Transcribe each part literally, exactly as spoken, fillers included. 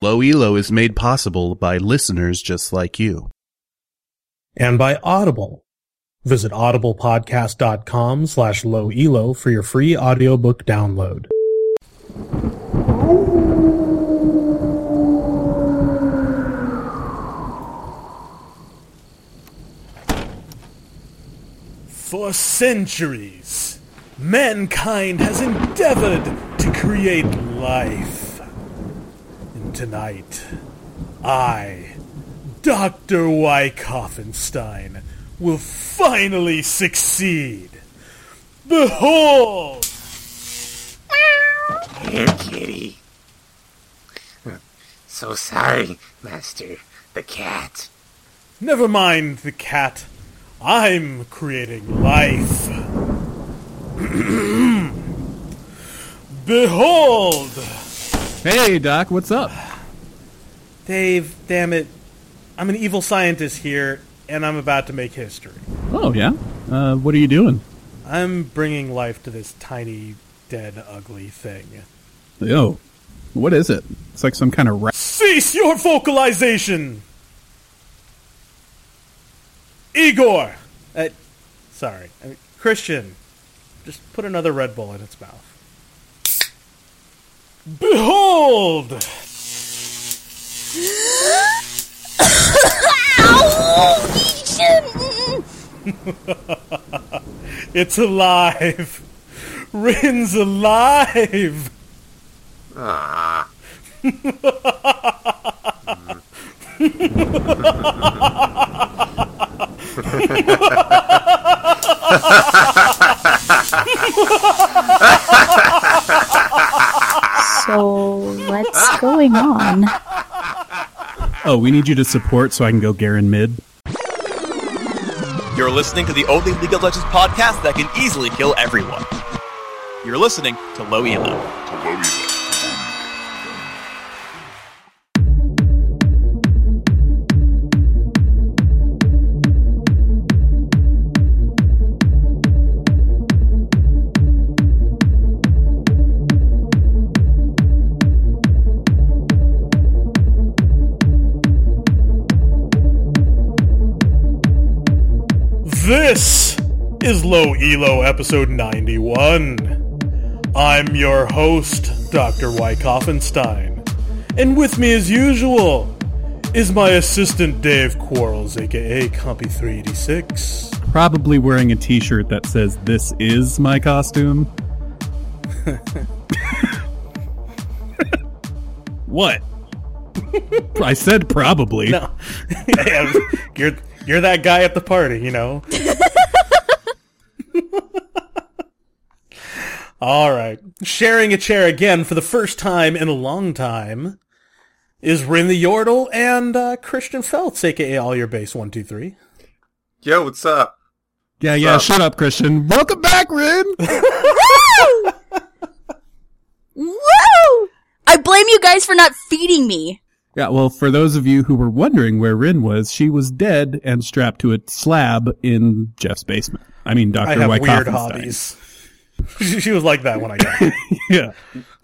Low Elo is made possible by listeners just like you. And by Audible. Visit audiblepodcast.com slash low elo for your free audiobook download. For centuries, mankind has endeavored to create life. And tonight, I, Doctor Wyckoffenstein, will finally succeed. Behold! Here, kitty. So sorry, Master. The cat. Never mind the cat. I'm creating life. Behold! Hey, Doc, what's up? Dave, damn it. I'm an evil scientist here, and I'm about to make history. Oh, yeah? Uh, what are you doing? I'm bringing life to this tiny, dead, ugly thing. Yo, what is it? It's like some kind of rat. Cease your vocalization! Igor! Uh, sorry. I mean, Christian, just put another Red Bull in its mouth. Behold! It's alive! Rin's alive! Ah. So, what's going on? Oh, we need you to support so I can go Garen mid. You're listening to the only League of Legends podcast that can easily kill everyone. You're listening to Low Elo. To Low Elo. This is Low Elo episode ninety-one. I'm your host, Doctor Wyckoffenstein, and with me as usual is my assistant Dave Quarles, aka Compy three eighty-six. Probably wearing a t-shirt that says, "This is my costume." What? I said probably. No. You're... You're that guy at the party, you know? All right. Sharing a chair again for the first time in a long time is Rin the Yordle and uh, Christian Felts, a k a. All Your Base one two three. Yo, what's up? Yeah, what's yeah, up? Shut up, Christian. Welcome back, Rin! Woo! Woo! I blame you guys for not feeding me. Yeah, well, for those of you who were wondering where Rin was, she was dead and strapped to a slab in Jeff's basement. I mean, Doctor Wyckoffenstein. I have weird hobbies. She was like that when I died. Yeah.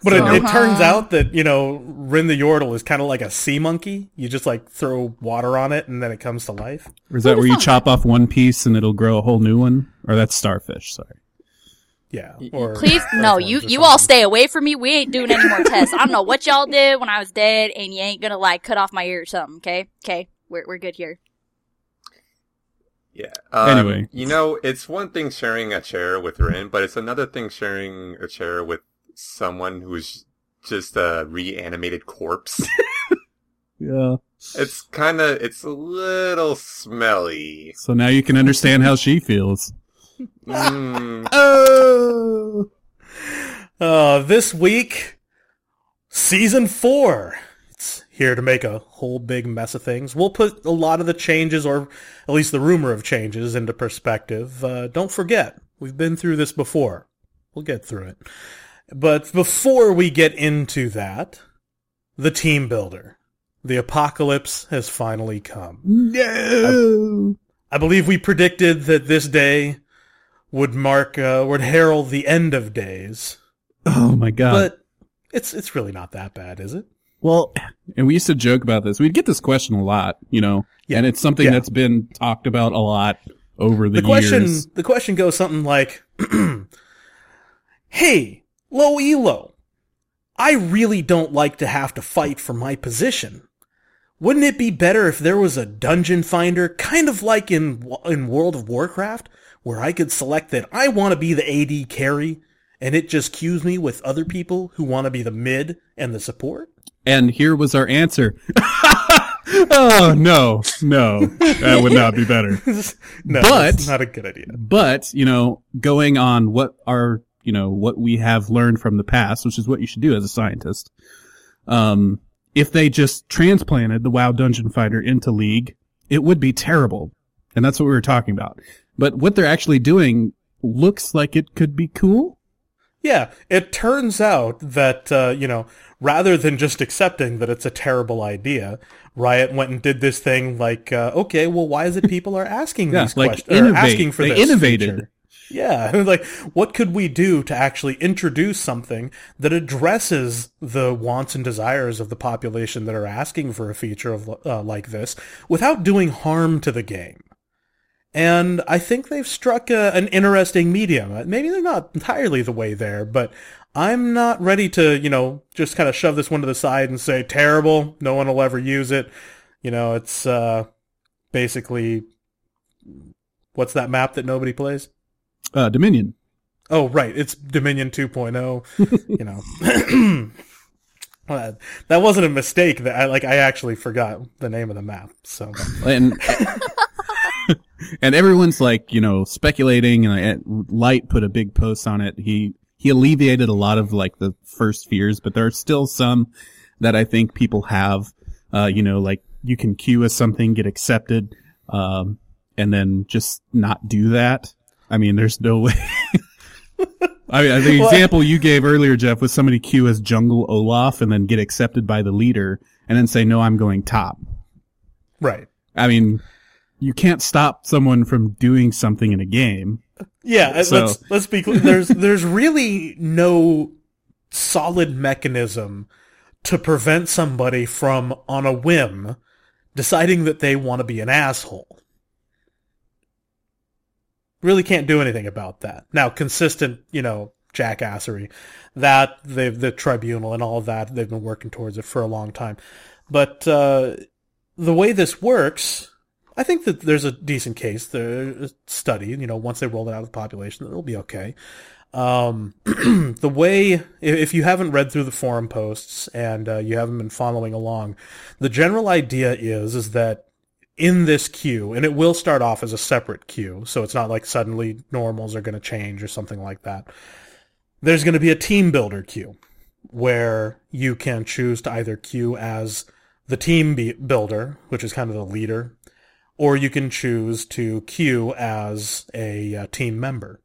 But so, it, it turns out that, you know, Rin the Yordle is kind of like a sea monkey. You just, like, throw water on it, and then it comes to life. Or is that what where is you that? Chop off one piece and it'll grow a whole new one? Or that's starfish, sorry. Yeah. Or Please, no, you, you all stay away from me. We ain't doing any more tests. I don't know what y'all did when I was dead, and you ain't gonna, like, cut off my ear or something, okay? Okay, we're we're good here. Yeah. Um, anyway. You know, it's one thing sharing a chair with Rin, but it's another thing sharing a chair with someone who's just a reanimated corpse. Yeah. It's kind of, it's a little smelly. So now you can understand how she feels. Mm. Oh, uh, this week, season four. It's here to make a whole big mess of things. We'll put a lot of the changes, or at least the rumor of changes, into perspective. Uh, don't forget, we've been through this before. We'll get through it. But before we get into that, the team builder. The apocalypse has finally come. No! I, I believe we predicted that this day would mark, uh, would herald the end of days. Oh my god. But it's it's really not that bad, is it? Well, and we used to joke about this. We'd get this question a lot, you know, yeah, and it's something yeah. that's been talked about a lot over the, the question, years. The question goes something like, hey, Low Elo, I really don't like to have to fight for my position. Wouldn't it be better if there was a dungeon finder, kind of like in in World of Warcraft, where I could select that I want to be the A D carry, and it just queues me with other people who want to be the mid and the support? And here was our answer. Oh, no, no, that would not be better. No, but, that's not a good idea. But, you know, going on what our, you know, what we have learned from the past, which is what you should do as a scientist, um... if they just transplanted the WoW Dungeon Fighter into League, it would be terrible. And that's what we were talking about. But what they're actually doing looks like it could be cool. Yeah, it turns out that, uh, you know, rather than just accepting that it's a terrible idea, Riot went and did this thing like, uh, okay, well, why is it people are asking yeah, these like questions? Innovate. Or asking for they this innovated. Feature? Yeah, like, what could we do to actually introduce something that addresses the wants and desires of the population that are asking for a feature of uh, like this without doing harm to the game? And I think they've struck a, an interesting medium. Maybe they're not entirely the way there, but I'm not ready to, you know, just kind of shove this one to the side and say, terrible, no one will ever use it. You know, it's uh, basically, what's that map that nobody plays? Uh, Dominion. Oh, right. It's Dominion two point oh. You know, well, that wasn't a mistake. That I like. I actually forgot the name of the map. So and and everyone's like, you know, speculating. And I, Light put a big post on it. He he alleviated a lot of like the first fears, but there are still some that I think people have. Uh, you know, like you can queue as something, get accepted, um, and then just not do that. I mean, there's no way. I mean, the example you gave earlier, Jeff, was somebody queue as Jungle Olaf and then get accepted by the leader and then say, no, I'm going top. Right. I mean, you can't stop someone from doing something in a game. Yeah, so. let's let's be clear. There's, there's really no solid mechanism to prevent somebody from, on a whim, deciding that they want to be an asshole. Really can't do anything about that. Now, consistent, you know, jackassery, that the the tribunal and all of that, they've been working towards it for a long time. But uh, the way this works, I think that there's a decent case, the study, you know, once they roll it out of the population, it'll be okay. Um, the way, if you haven't read through the forum posts and uh, you haven't been following along, the general idea is is that in this queue, and it will start off as a separate queue, so it's not like suddenly normals are going to change or something like that. There's going to be a team builder queue where you can choose to either queue as the team builder, which is kind of the leader, or you can choose to queue as a uh, team member.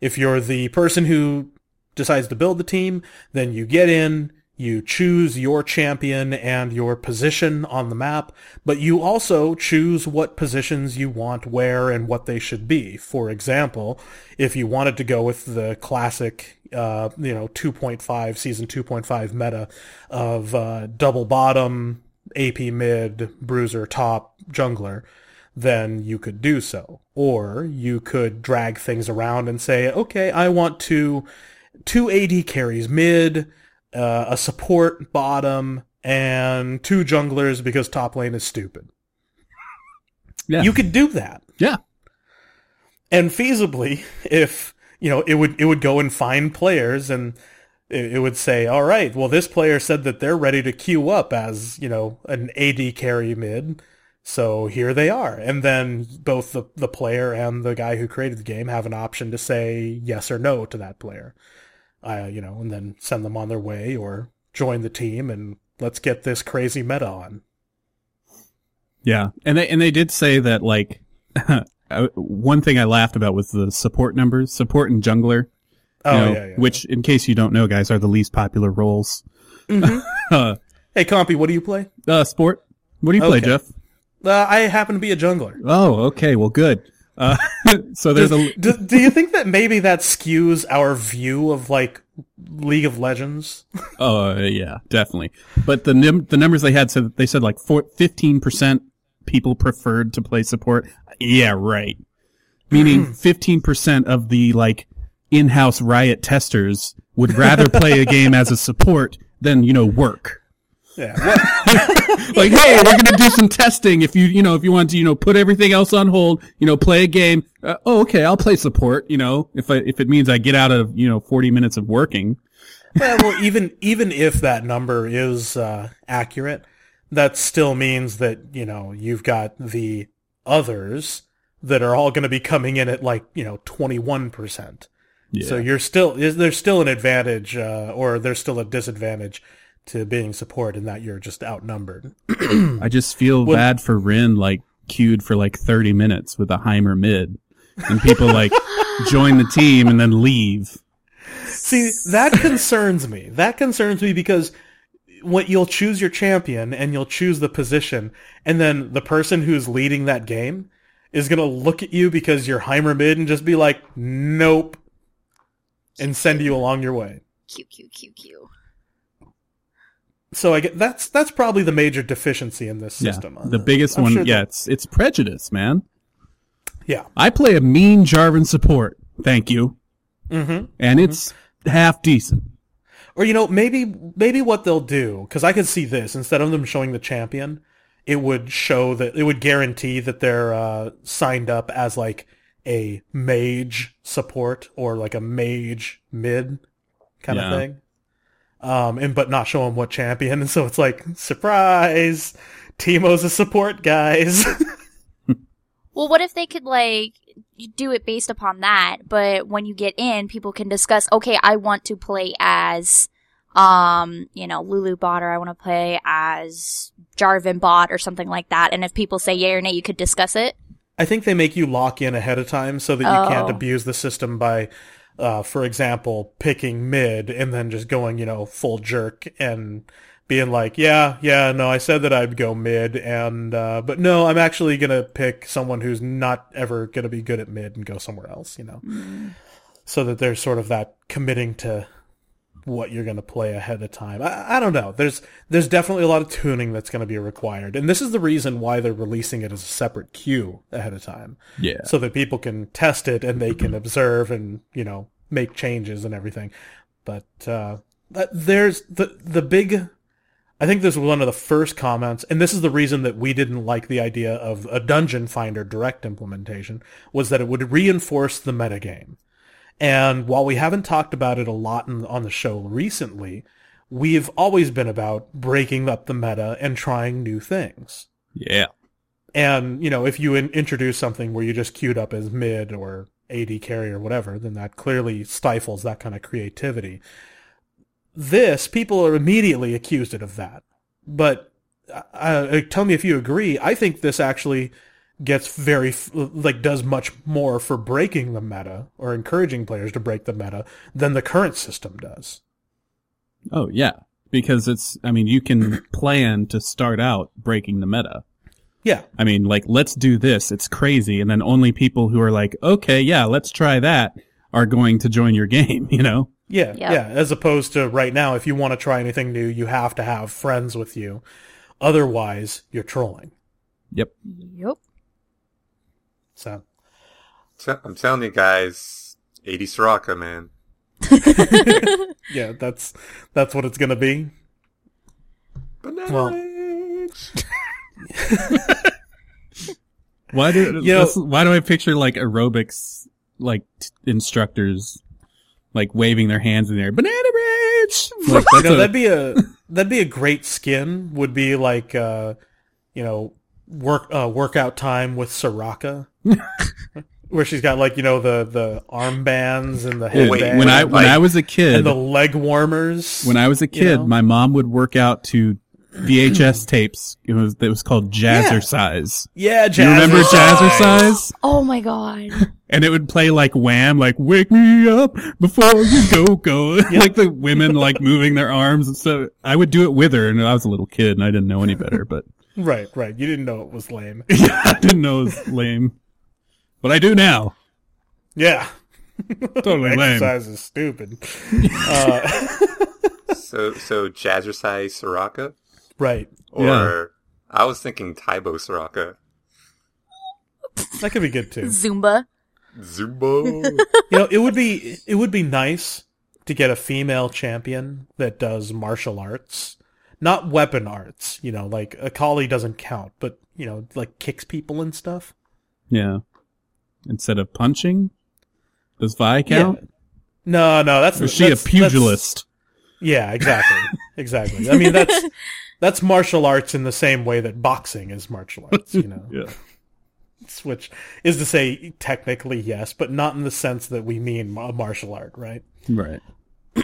If you're the person who decides to build the team, then you get in, you choose your champion and your position on the map, but you also choose what positions you want where and what they should be. For example, if you wanted to go with the classic, uh, you know, two point five, season two point five meta of uh, double bottom, A P mid, bruiser top, jungler, then you could do so. Or you could drag things around and say, okay, I want to two A D carries mid, Uh, a support bottom, and two junglers because top lane is stupid. Yeah. You could do that. Yeah. And feasibly, if, you know, it would, it would go and find players and it, it would say, all right, well, this player said that they're ready to queue up as, you know, an A D carry mid. So here they are. And then both the, the player and the guy who created the game have an option to say yes or no to that player. Uh, you know, and then send them on their way or join the team and let's get this crazy meta on. Yeah. And they, and they did say that, like, one thing I laughed about was the support numbers, support and jungler, oh, you know, yeah, yeah. which, in case you don't know, guys, are the least popular roles. Mm-hmm. uh, hey, Compy, what do you play? Uh, sport. What do you okay. play, Jeff? Uh, I happen to be a jungler. Oh, okay. Well, good. Uh, so there's do, a. Do, do you think that maybe that skews our view of like League of Legends? Oh uh, yeah, definitely. But the num- the numbers they had said that they said like fifteen percent people preferred to play support. Yeah, right. Meaning fifteen percent of the like in-house Riot testers would rather play a game as a support than, you know, work. Yeah. Like, hey, we're going to do some testing. If you, you know, if you want to, you know, put everything else on hold, you know, play a game. Uh, oh, okay. I'll play support, you know, if I, if it means I get out of, you know, forty minutes of working. Well, well even, even if that number is, uh, accurate, that still means that, you know, you've got the others that are all going to be coming in at like, you know, twenty-one percent. Yeah. So you're still, there's still an advantage, uh, or there's still a disadvantage to being support in that you're just outnumbered. I just feel well, bad for Rin, like, queued for, like, thirty minutes with a Heimer mid. And people, like, join the team and then leave. See, that concerns me. That concerns me because what you'll choose your champion and you'll choose the position, and then the person who's leading that game is going to look at you because you're Heimer mid and just be like, nope, and send you along your way. Q, Q, Q, Q. So I get that's that's probably the major deficiency in this system. Yeah, the biggest I'm one, sure yeah, that, it's it's prejudice, man. Yeah, I play a mean Jarvan support, thank you, mm-hmm, and mm-hmm. it's half decent. Or you know, maybe maybe what they'll do, because I could see this instead of them showing the champion, it would show that it would guarantee that they're uh, signed up as like a mage support or like a mage mid kind yeah. of thing. Um, and but not show him what champion, and so it's like, surprise, Teemo's a support, guys. Well, what if they could, like, do it based upon that, but when you get in, people can discuss, okay, I want to play as, um, you know, Lulu bot, or I want to play as Jarvan bot, or something like that, and if people say yay or nay, you could discuss it? I think they make you lock in ahead of time so that oh. you can't abuse the system by... Uh, for example, picking mid and then just going, you know, full jerk and being like, yeah, yeah, no, I said that I'd go mid, and uh, but no, I'm actually going to pick someone who's not ever going to be good at mid and go somewhere else, you know, so that there's sort of that committing to what you're going to play ahead of time. I, I don't know. There's there's definitely a lot of tuning that's going to be required. And this is the reason why they're releasing it as a separate queue ahead of time. Yeah. So that people can test it and they can observe and, you know, make changes and everything. But uh, there's the the big... I think this was one of the first comments, and this is the reason that we didn't like the idea of a Dungeon Finder direct implementation, was that it would reinforce the metagame. And while we haven't talked about it a lot in, on the show recently, we've always been about breaking up the meta and trying new things. Yeah. And, you know, if you in, introduce something where you just queued up as mid or A D carry or whatever, then that clearly stifles that kind of creativity. This, people are immediately accused it of that. But uh, tell me if you agree, I think this actually... gets very, like, does much more for breaking the meta or encouraging players to break the meta than the current system does. Oh, yeah. Because it's, I mean, you can plan to start out breaking the meta. Yeah. I mean, like, let's do this. It's crazy. And then only people who are like, okay, yeah, let's try that are going to join your game, you know? Yeah. Yeah. yeah. As opposed to right now, if you want to try anything new, you have to have friends with you. Otherwise, you're trolling. Yep. Yep. So. so, I'm telling you guys, eighty Soraka, man. yeah, that's that's what it's gonna be. Banana. Well. why do you know, why do I picture like aerobics like t- instructors like waving their hands in the air? Banana bridge. Like, you know, a... that'd be a that'd be a great skin. Would be like uh, you know. Work uh, workout time with Soraka, where she's got like you know the, the armbands and the headbands. When I when like, I was a kid, and the leg warmers. When I was a kid, you know? My mom would work out to V H S tapes. It was it was called Jazzercise. Yeah, yeah Jazzercise. You remember Jazzercise? Oh my god! And it would play like Wham, like "Wake Me Up Before You Go Go," yep. like the women like moving their arms and stuff. I would do it with her, and I was a little kid and I didn't know any better, but. Right, right. You didn't know it was lame. Yeah, I didn't know it was lame. but I do now. Yeah. Totally lame. Exercise is stupid. uh, so, so Jazzercise Soraka? Right. Or yeah. I was thinking Taibo Soraka. That could be good too. Zumba. Zumba. You know, it would be it would be nice to get a female champion that does martial arts, not weapon arts. You know, like Akali doesn't count, but you know, like kicks people and stuff. Yeah. Instead of punching, does Vi count? Yeah. No, no, that's. Or is she that's, a pugilist? Yeah, exactly, exactly. I mean, that's that's martial arts in the same way that boxing is martial arts. You know. Yeah. Which is to say, technically, yes, but not in the sense that we mean a martial art, right? Right.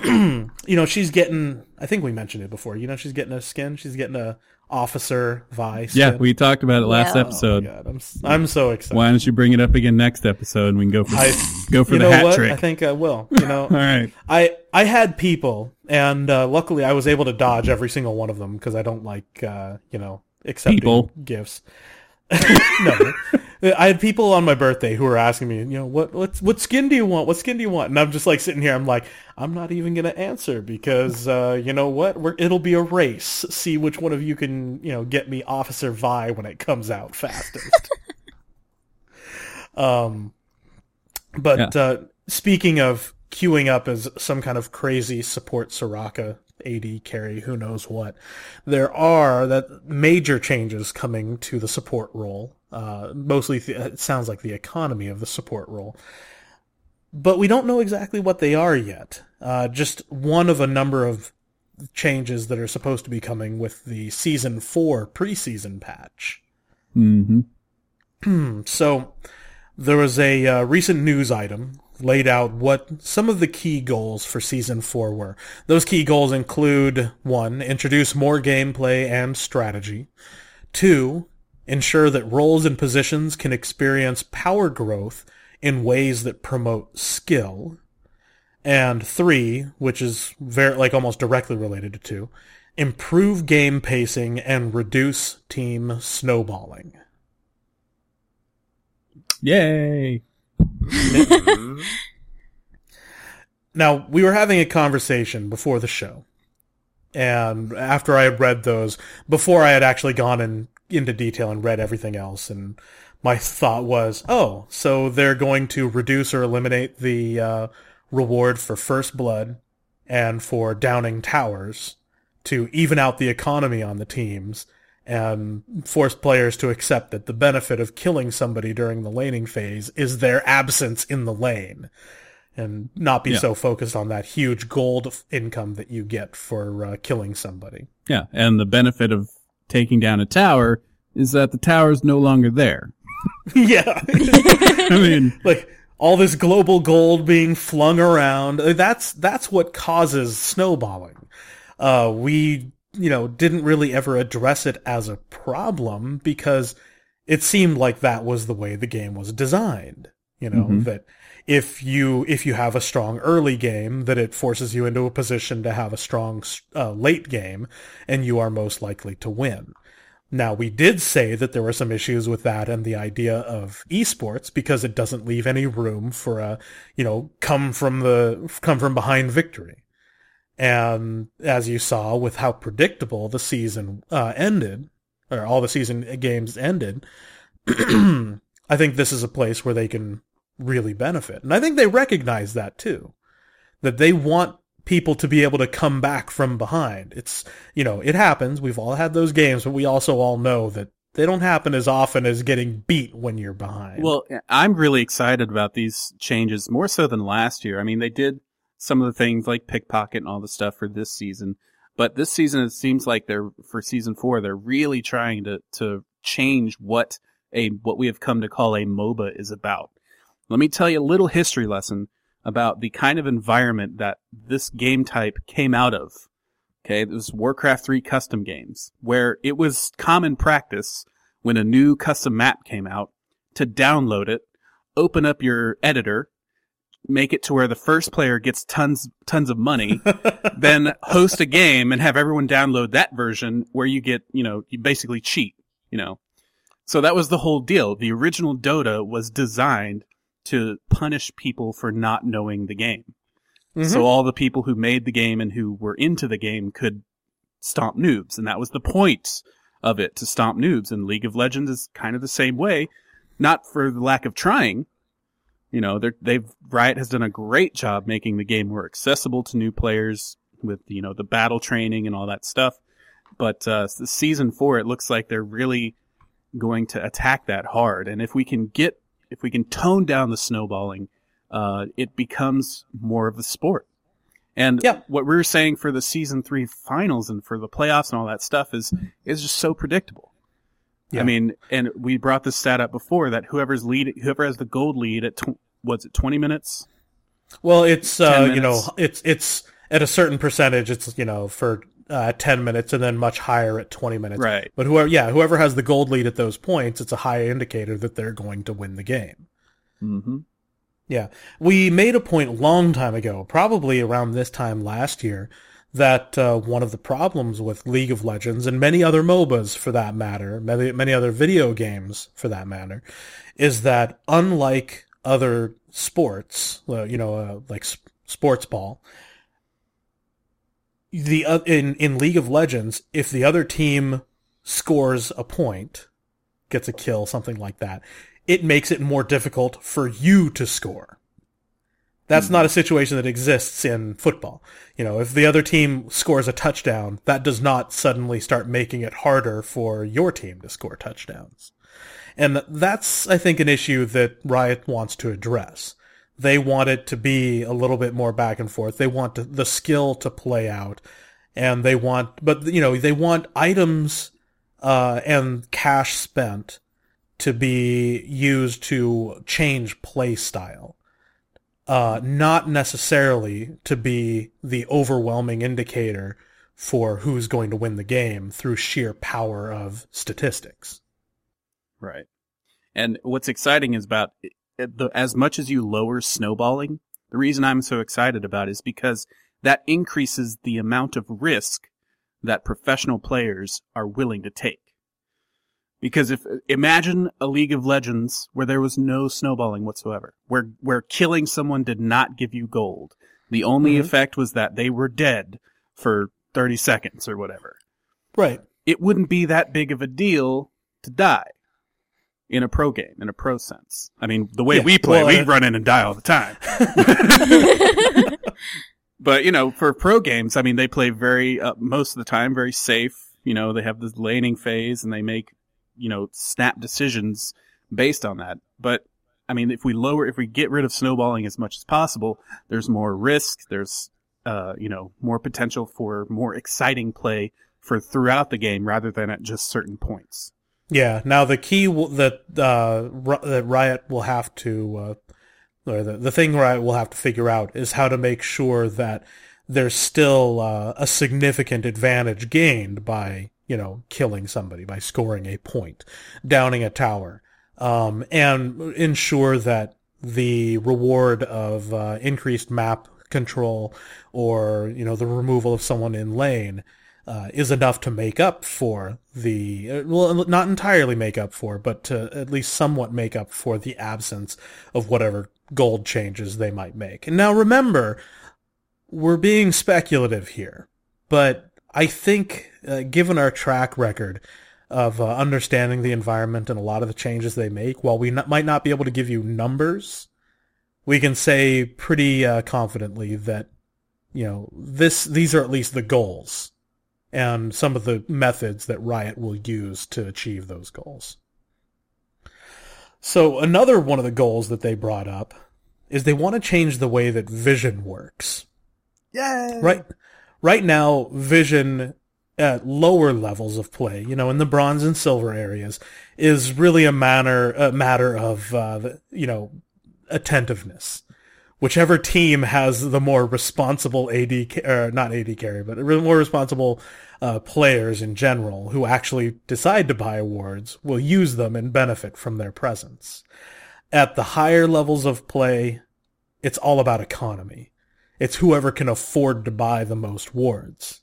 You know, she's getting, I think we mentioned it before, you know, she's getting a skin. She's getting a officer Vi skin. Yeah, we talked about it last yeah. episode. Oh my God, I'm, I'm so excited. Why don't you bring it up again next episode and we can go for, I, go for you the know hat what? Trick? I think I will. You know, All right. I, I had people, and uh, luckily I was able to dodge every single one of them because I don't like, uh, you know, accepting people. Gifts. No. I had people on my birthday who were asking me, you know, what what's, what skin do you want? What skin do you want? And I'm just like sitting here. I'm like, I'm not even going to answer because, uh, you know what? We're, it'll be a race. See which one of you can, you know, get me Officer Vi when it comes out fastest. um, But yeah. uh, speaking of queuing up as some kind of crazy support Soraka, A D carry, who knows what, there are that major changes coming to the support role. Uh, mostly, th- it sounds like the economy of the support role. But we don't know exactly what they are yet. Uh, just one of a number of changes that are supposed to be coming with the Season four preseason patch. Mm-hmm. So, there was a uh, recent news item laid out what some of the key goals for Season four were. Those key goals include, one, introduce more gameplay and strategy. Two, ensure that roles and positions can experience power growth in ways that promote skill. And three, which is very like almost directly related to two, improve game pacing and reduce team snowballing. Yay! Now, we were having a conversation before the show, and after I had read those, before I had actually gone in, into detail and read everything else, and my thought was, oh, so they're going to reduce or eliminate the uh, reward for First Blood and for downing towers to even out the economy on the teams and force players to accept that the benefit of killing somebody during the laning phase is their absence in the lane, and not be yeah. so focused on that huge gold income that you get for uh, killing somebody. Yeah, and the benefit of taking down a tower is that the tower is no longer there. Yeah. I mean... like, all this global gold being flung around, that's, that's what causes snowballing. Uh, we... you know, didn't really ever address it as a problem because it seemed like that was the way the game was designed. You know, mm-hmm. that if you, if you have a strong early game, that it forces you into a position to have a strong uh, late game and you are most likely to win. Now, we did say that there were some issues with that and the idea of esports because it doesn't leave any room for a, you know, come from the, come from behind victory. And as you saw with how predictable the season uh, ended, or all the season games ended, I think this is a place where they can really benefit. And I think they recognize that too, that they want people to be able to come back from behind. It's, you know, it happens. We've all had those games, but we also all know that they don't happen as often as getting beat when you're behind. Well, I'm really excited about these changes, more so than last year. I mean, they did some of the things like pickpocket and all the stuff for this season. But this season, it seems like they're, for season four, they're really trying to, to change what a, what we have come to call a MOBA is about. Let me tell you a little history lesson about the kind of environment that this game type came out of. Okay. It was Warcraft three custom games where it was common practice when a new custom map came out to download it, open up your editor, make it to where the first player gets tons tons of money, then host a game and have everyone download that version where you get, you know, you basically cheat, you know. So that was the whole deal. The original Dota was designed to punish people for not knowing the game. Mm-hmm. So all the people who made the game and who were into the game could stomp noobs. And that was the point of it, to stomp noobs. And League of Legends is kind of the same way. Not for the lack of trying. You know, they've Riot has done a great job making the game more accessible to new players with, you know, the battle training and all that stuff. But uh, season four, it looks like they're really going to attack that hard. And if we can get, if we can tone down the snowballing, uh, it becomes more of a sport. And yeah. what we were saying for the season three finals and for the playoffs and all that stuff is, is just so predictable. Yeah. I mean, and we brought this stat up before that whoever's lead, whoever has the gold lead at, tw- what's it, twenty minutes? Well, it's, uh, minutes. you know, it's, it's at a certain percentage, it's, you know, for uh, ten minutes and then much higher at twenty minutes. Right. But whoever, yeah, whoever has the gold lead at those points, it's a high indicator that they're going to win the game. Mm-hmm. Yeah. We made a point a long time ago, probably around this time last year, that uh, one of the problems with League of Legends and many other MOBAs for that matter, many, many other video games for that matter, is that unlike other sports, you know, uh, like sp- sports ball, the uh, in, in League of Legends, if the other team scores a point, gets a kill, something like that, it makes it more difficult for you to score. That's not a situation that exists in football. You know, if the other team scores a touchdown, that does not suddenly start making it harder for your team to score touchdowns. And that's, I think, an issue that Riot wants to address. They want it to be a little bit more back and forth. They want to, the skill to play out, and they want, but you know, they want items uh, and cash spent to be used to change play style. Uh, not necessarily to be the overwhelming indicator for who's going to win the game through sheer power of statistics. Right. And what's exciting is about the, as much as you lower snowballing, the reason I'm so excited about it is because that increases the amount of risk that professional players are willing to take. Because if imagine a League of Legends where there was no snowballing whatsoever, where where killing someone did not give you gold. The only mm-hmm. effect was that they were dead for thirty seconds or whatever. Right. It wouldn't be that big of a deal to die in a pro game, in a pro sense. I mean, the way yeah, we play, well, we uh, run in and die all the time. But, you know, for pro games, I mean, they play very, uh, most of the time, very safe. You know, they have this laning phase and they make, you know, snap decisions based on that. But I mean, if we lower, if we get rid of snowballing as much as possible, there's more risk. There's, uh, you know, more potential for more exciting play for throughout the game rather than at just certain points. Yeah. Now the key w- that, uh, r- that Riot will have to, uh, or the, the thing Riot will have to figure out is how to make sure that there's still, uh, a significant advantage gained by, you know, killing somebody, by scoring a point, downing a tower, um, and ensure that the reward of uh, increased map control or, you know, the removal of someone in lane uh, is enough to make up for the, well, not entirely make up for, but to at least somewhat make up for the absence of whatever gold changes they might make. And now remember, we're being speculative here, but I think, uh, given our track record of uh, understanding the environment and a lot of the changes they make, while we not, might not be able to give you numbers, we can say pretty uh, confidently that, you know, this these are at least the goals and some of the methods that Riot will use to achieve those goals. So another one of the goals that they brought up is they want to change the way that vision works. Yeah. Right. Right now, vision at lower levels of play, you know, in the bronze and silver areas, is really a matter, a matter of, uh, you know, attentiveness. Whichever team has the more responsible A D, or not A D carry, but more responsible uh, players in general who actually decide to buy awards will use them and benefit from their presence. At the higher levels of play, it's all about economy. It's whoever can afford to buy the most wards.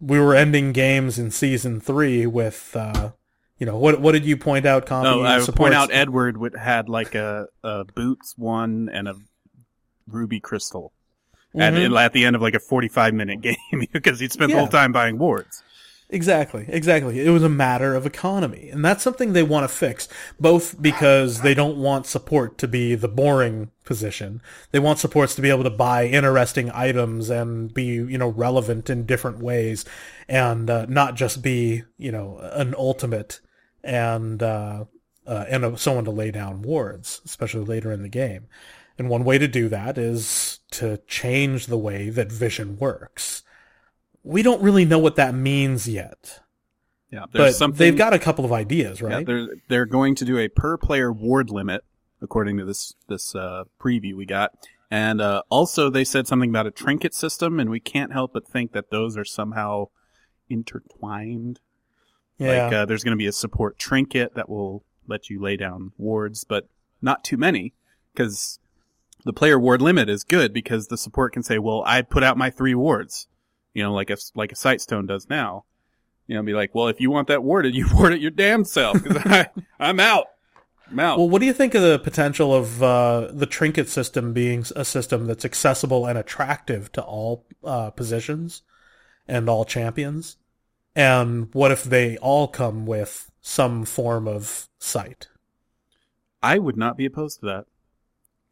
We were ending games in Season three with, uh, you know, what what did you point out, Compy? No, I would point out Edward would, had like a, a boots one and a ruby crystal mm-hmm. at, at the end of like a forty-five minute game because he'd spent yeah. the whole time buying wards. Exactly, exactly. It was a matter of economy. And that's something they want to fix, both because they don't want support to be the boring position. They want supports to be able to buy interesting items and be, you know, relevant in different ways and uh, not just be, you know, an ultimate and, uh, uh, and uh, someone to lay down wards, especially later in the game. And one way to do that is to change the way that Vision works. We don't really know what that means yet. Yeah, there's but something, they've got a couple of ideas, right? Yeah, they're they're going to do a per player ward limit, according to this this uh, preview we got, and uh, also they said something about a trinket system, and we can't help but think that those are somehow intertwined. Yeah, like, uh, there's going to be a support trinket that will let you lay down wards, but not too many, because the player ward limit is good because the support can say, "Well, I put out my three wards." You know, like a, like a Sightstone does now. You know, be like, well, if you want that worded, you word it your damn self. Because I, I'm out. I'm out. Well, what do you think of the potential of uh, the trinket system being a system that's accessible and attractive to all uh, positions and all champions? And what if they all come with some form of sight? I would not be opposed to that.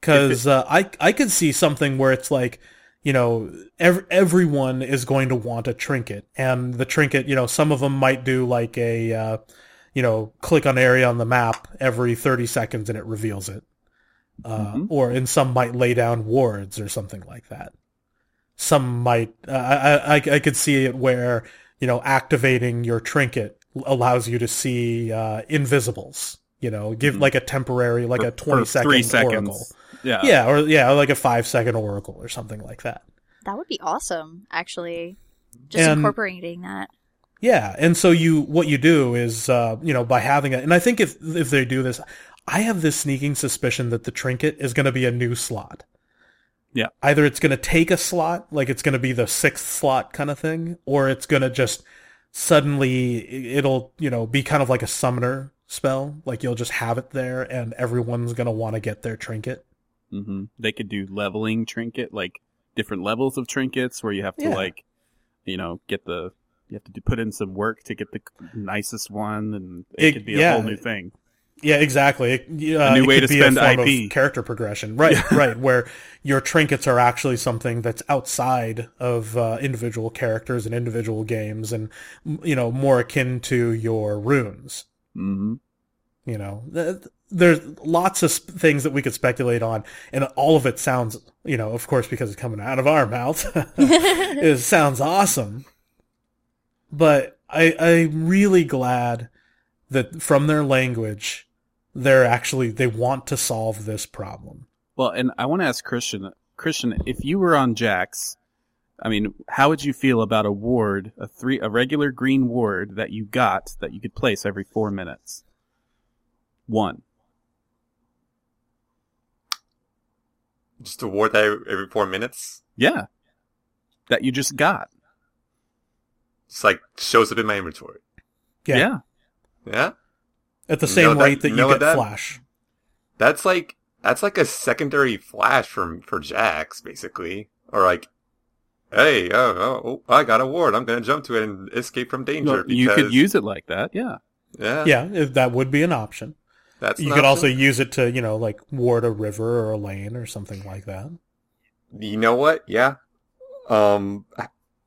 Because uh, I, I could see something where it's like, you know, every, everyone is going to want a trinket, and the trinket, you know, some of them might do like a, uh, you know, click on area on the map every thirty seconds and it reveals it. Uh, mm-hmm. Or, and some might lay down wards or something like that. Some might, uh, I, I, I could see it where, you know, activating your trinket allows you to see, uh, invisibles, you know, give mm-hmm. like a temporary, like for, a twenty second oracle. Yeah. Yeah, or yeah, like a five second oracle or something like that. That would be awesome, actually. Just and, incorporating that. Yeah, and so you what you do is uh, you know, by having it, and I think if if they do this, I have this sneaking suspicion that the trinket is gonna be a new slot. Yeah. Either it's gonna take a slot, like it's gonna be the sixth slot kind of thing, or it's gonna just suddenly it'll, you know, be kind of like a summoner spell, like you'll just have it there and everyone's gonna want to get their trinket. Mm-hmm. They could do leveling trinket, like different levels of trinkets where you have to yeah. like, you know, get the, you have to do, put in some work to get the nicest one, and it, it could be yeah. a whole new thing. Yeah, exactly. It, uh, a new it way could to be spend a form I P. Of character progression. Right, yeah. right. Where your trinkets are actually something that's outside of uh, individual characters and individual games and, you know, more akin to your runes. Mm-hmm. You know, th- there's lots of sp- things that we could speculate on, and all of it sounds, you know, of course, because it's coming out of our mouth, it sounds awesome. But I, I'm really glad that from their language, they're actually, they want to solve this problem. Well, and I want to ask Christian, Christian, if you were on Jax, I mean, how would you feel about a ward, a three, a regular green ward that you got that you could place every four minutes? One. Just a ward that every four minutes? Yeah. That you just got. It's like, shows up in my inventory. Yeah. Yeah? yeah? At the same you know rate that, that you, you know get that, flash. That's like, that's like a secondary flash for, for Jax, basically. Or like, hey, oh, oh, oh, I got a ward. I'm going to jump to it and escape from danger. No, because... You could use it like that, yeah. Yeah, yeah, that would be an option. That's you could option. Also use it to, you know, like ward a river or a lane or something like that. You know what? Yeah, um,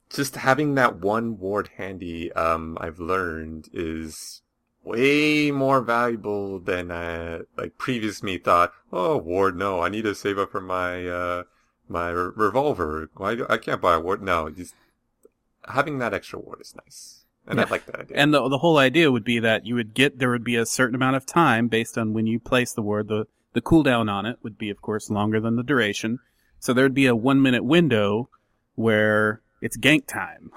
just having that one ward handy, um, I've learned is way more valuable than I like previously thought. Oh, ward? No, I need to save up for my uh, my re- revolver. Why do I can't buy a ward? No, just having that extra ward is nice. And yeah. I like that idea. And the the whole idea would be that you would get, there would be a certain amount of time based on when you place the ward. The, the cooldown on it would be, of course, longer than the duration. So there would be a one minute window where it's gank time.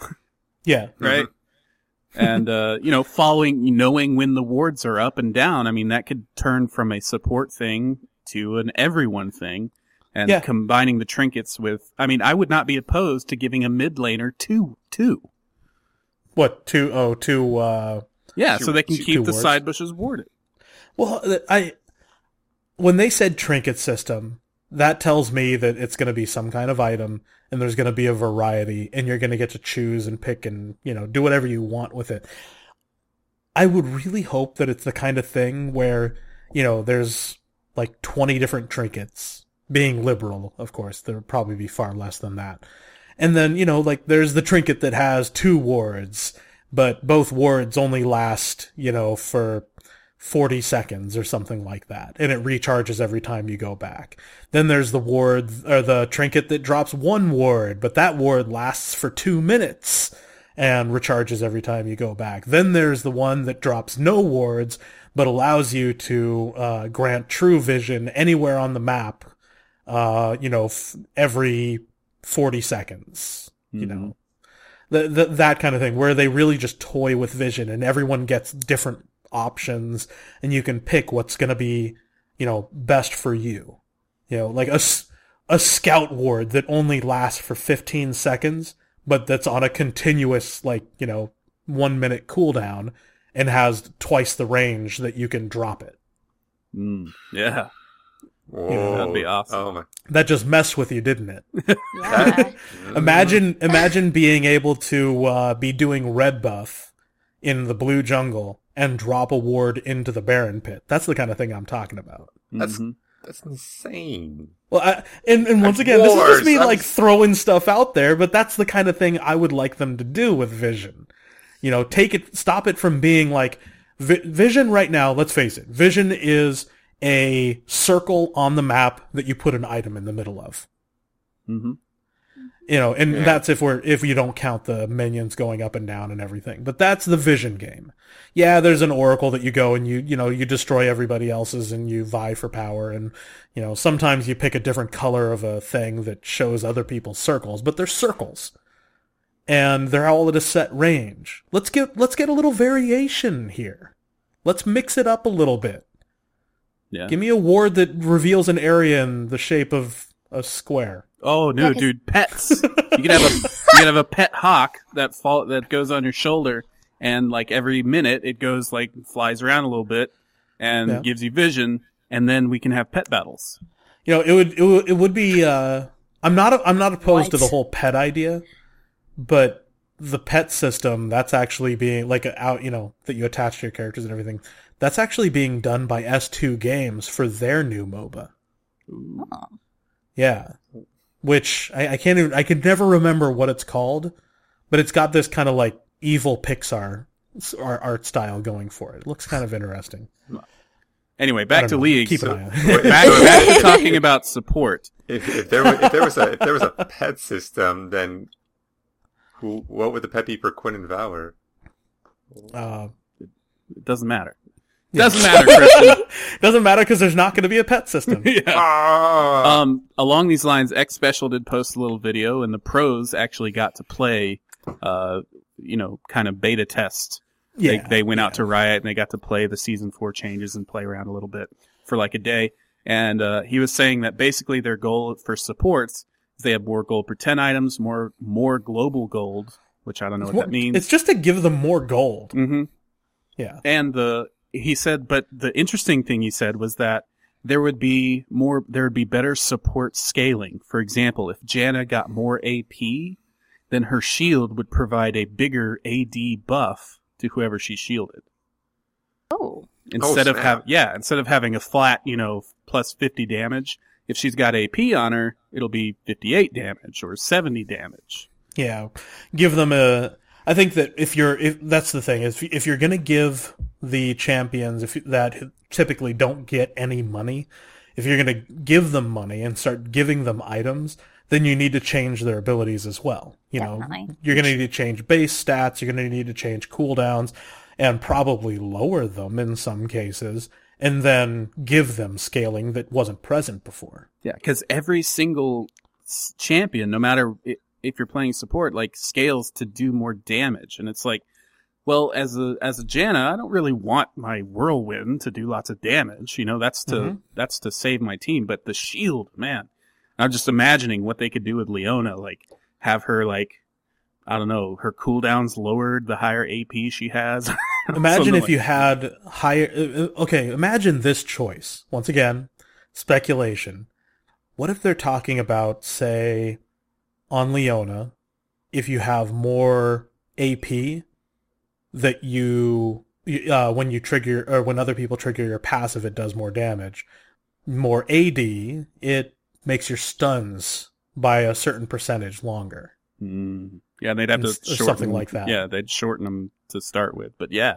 Yeah. Right? Mm-hmm. And, uh, you know, following, knowing when the wards are up and down, I mean, that could turn from a support thing to an everyone thing. And yeah. combining the trinkets with, I mean, I would not be opposed to giving a mid laner two, two. What, two, oh, two, uh, Yeah, so they can keep the side bushes warded. Well, I when they said trinket system, that tells me that it's going to be some kind of item, and there's going to be a variety, and you're going to get to choose and pick and, you know, do whatever you want with it. I would really hope that it's the kind of thing where, you know, there's like twenty different trinkets. Being liberal, of course, there would probably be far less than that. And then, you know, like there's the trinket that has two wards, but both wards only last, you know, for forty seconds or something like that, and it recharges every time you go back. Then there's the ward or the trinket that drops one ward, but that ward lasts for two minutes and recharges every time you go back. Then there's the one that drops no wards but allows you to uh, grant true vision anywhere on the map, uh, you know, f- every forty seconds, mm-hmm. you know, the, the, that kind of thing, where they really just toy with vision and everyone gets different options, and you can pick what's going to be, you know, best for you. You know, like a, a scout ward that only lasts for fifteen seconds, but that's on a continuous, like, you know, one minute cooldown and has twice the range that you can drop it. Mm, yeah. You know, that'd be awesome. Oh, my. That just messed with you, didn't it? Yeah. imagine, imagine being able to uh, be doing red buff in the blue jungle and drop a ward into the Baron Pit. That's the kind of thing I'm talking about. That's mm-hmm. that's insane. Well, I, and and once again, this is just me I'm... like throwing stuff out there, but that's the kind of thing I would like them to do with Vision. You know, take it, stop it from being like vi- Vision right now. Let's face it, Vision is a circle on the map that you put an item in the middle of. Mm-hmm. You know, and yeah. that's if we're if you don't count the minions going up and down and everything. But that's the Vision game. Yeah, there's an oracle that you go and you you know you destroy everybody else's and you vie for power, and you know sometimes you pick a different color of a thing that shows other people's circles, but they're circles, and they're all at a set range. Let's get let's get a little variation here. Let's mix it up a little bit. Yeah. Give me a ward that reveals an area in the shape of a square. Oh no, yeah, dude! Pets. You can have a you can have a pet hawk that fall that goes on your shoulder, and like every minute it goes like flies around a little bit, and yeah. gives you vision, and then we can have pet battles. You know, it would it would, it would be. Uh, I'm not I'm not opposed what? to the whole pet idea, but the pet system that's actually being like out you know that you attach to your characters and everything, that's actually being done by S two Games for their new MOBA. Oh. Yeah. Which I, I can't even, I could never remember what it's called, but it's got this kind of like evil Pixar art style going for it. It looks kind of interesting. Anyway, back to know. League. Keep so, an eye on it. Back, back to talking about support. If, if, there was, if there was a if there was a pet system, then who? What would the pet be for Quinn and Valor? Uh, it, it doesn't matter. Doesn't matter, Christian. Doesn't matter because there's not going to be a pet system. Yeah. Ah. Um, along these lines, X Special did post a little video, and the pros actually got to play, uh, you know, kind of beta test. Yeah. They, they went yeah. out to Riot and they got to play the season four changes and play around a little bit for like a day. And uh, he was saying that basically their goal for supports is they have more gold per ten items, more more global gold, which I don't know it's what more, that means. It's just to give them more gold. Mm-hmm. Yeah. And the He said, but the interesting thing he said was that there would be more, there would be better support scaling. For example, if Janna got more A P, then her shield would provide a bigger A D buff to whoever she shielded. Oh, instead oh, of having yeah, instead of having a flat, you know, plus fifty damage, if she's got A P on her, it'll be fifty-eight damage or seventy damage. Yeah, give them a. I think that if you're, if, that's the thing, is if, if you're going to give the champions if that typically don't get any money, if you're going to give them money and start giving them items, then you need to change their abilities as well. You Definitely. know, you're going to need to change base stats, you're going to need to change cooldowns, and probably lower them in some cases, and then give them scaling that wasn't present before. Yeah, because every single champion, no matter it, if you're playing support, like scales to do more damage. And it's like, well, as a, as a Janna, I don't really want my whirlwind to do lots of damage. You know, that's to, mm-hmm. that's to save my team, but the shield, man, I'm just imagining what they could do with Leona, like have her like I don't know, her cooldowns lowered the higher A P she has. Imagine if like you had higher... Okay, imagine this choice. Once again, speculation. What if they're talking about, say, on Leona, if you have more A P that you... Uh, when you trigger, or when other people trigger your passive, it does more damage. More A D, it makes your stuns by a certain percentage longer. Mm. Yeah, they'd have to shorten something like that. Yeah, they'd shorten them to start with. But yeah,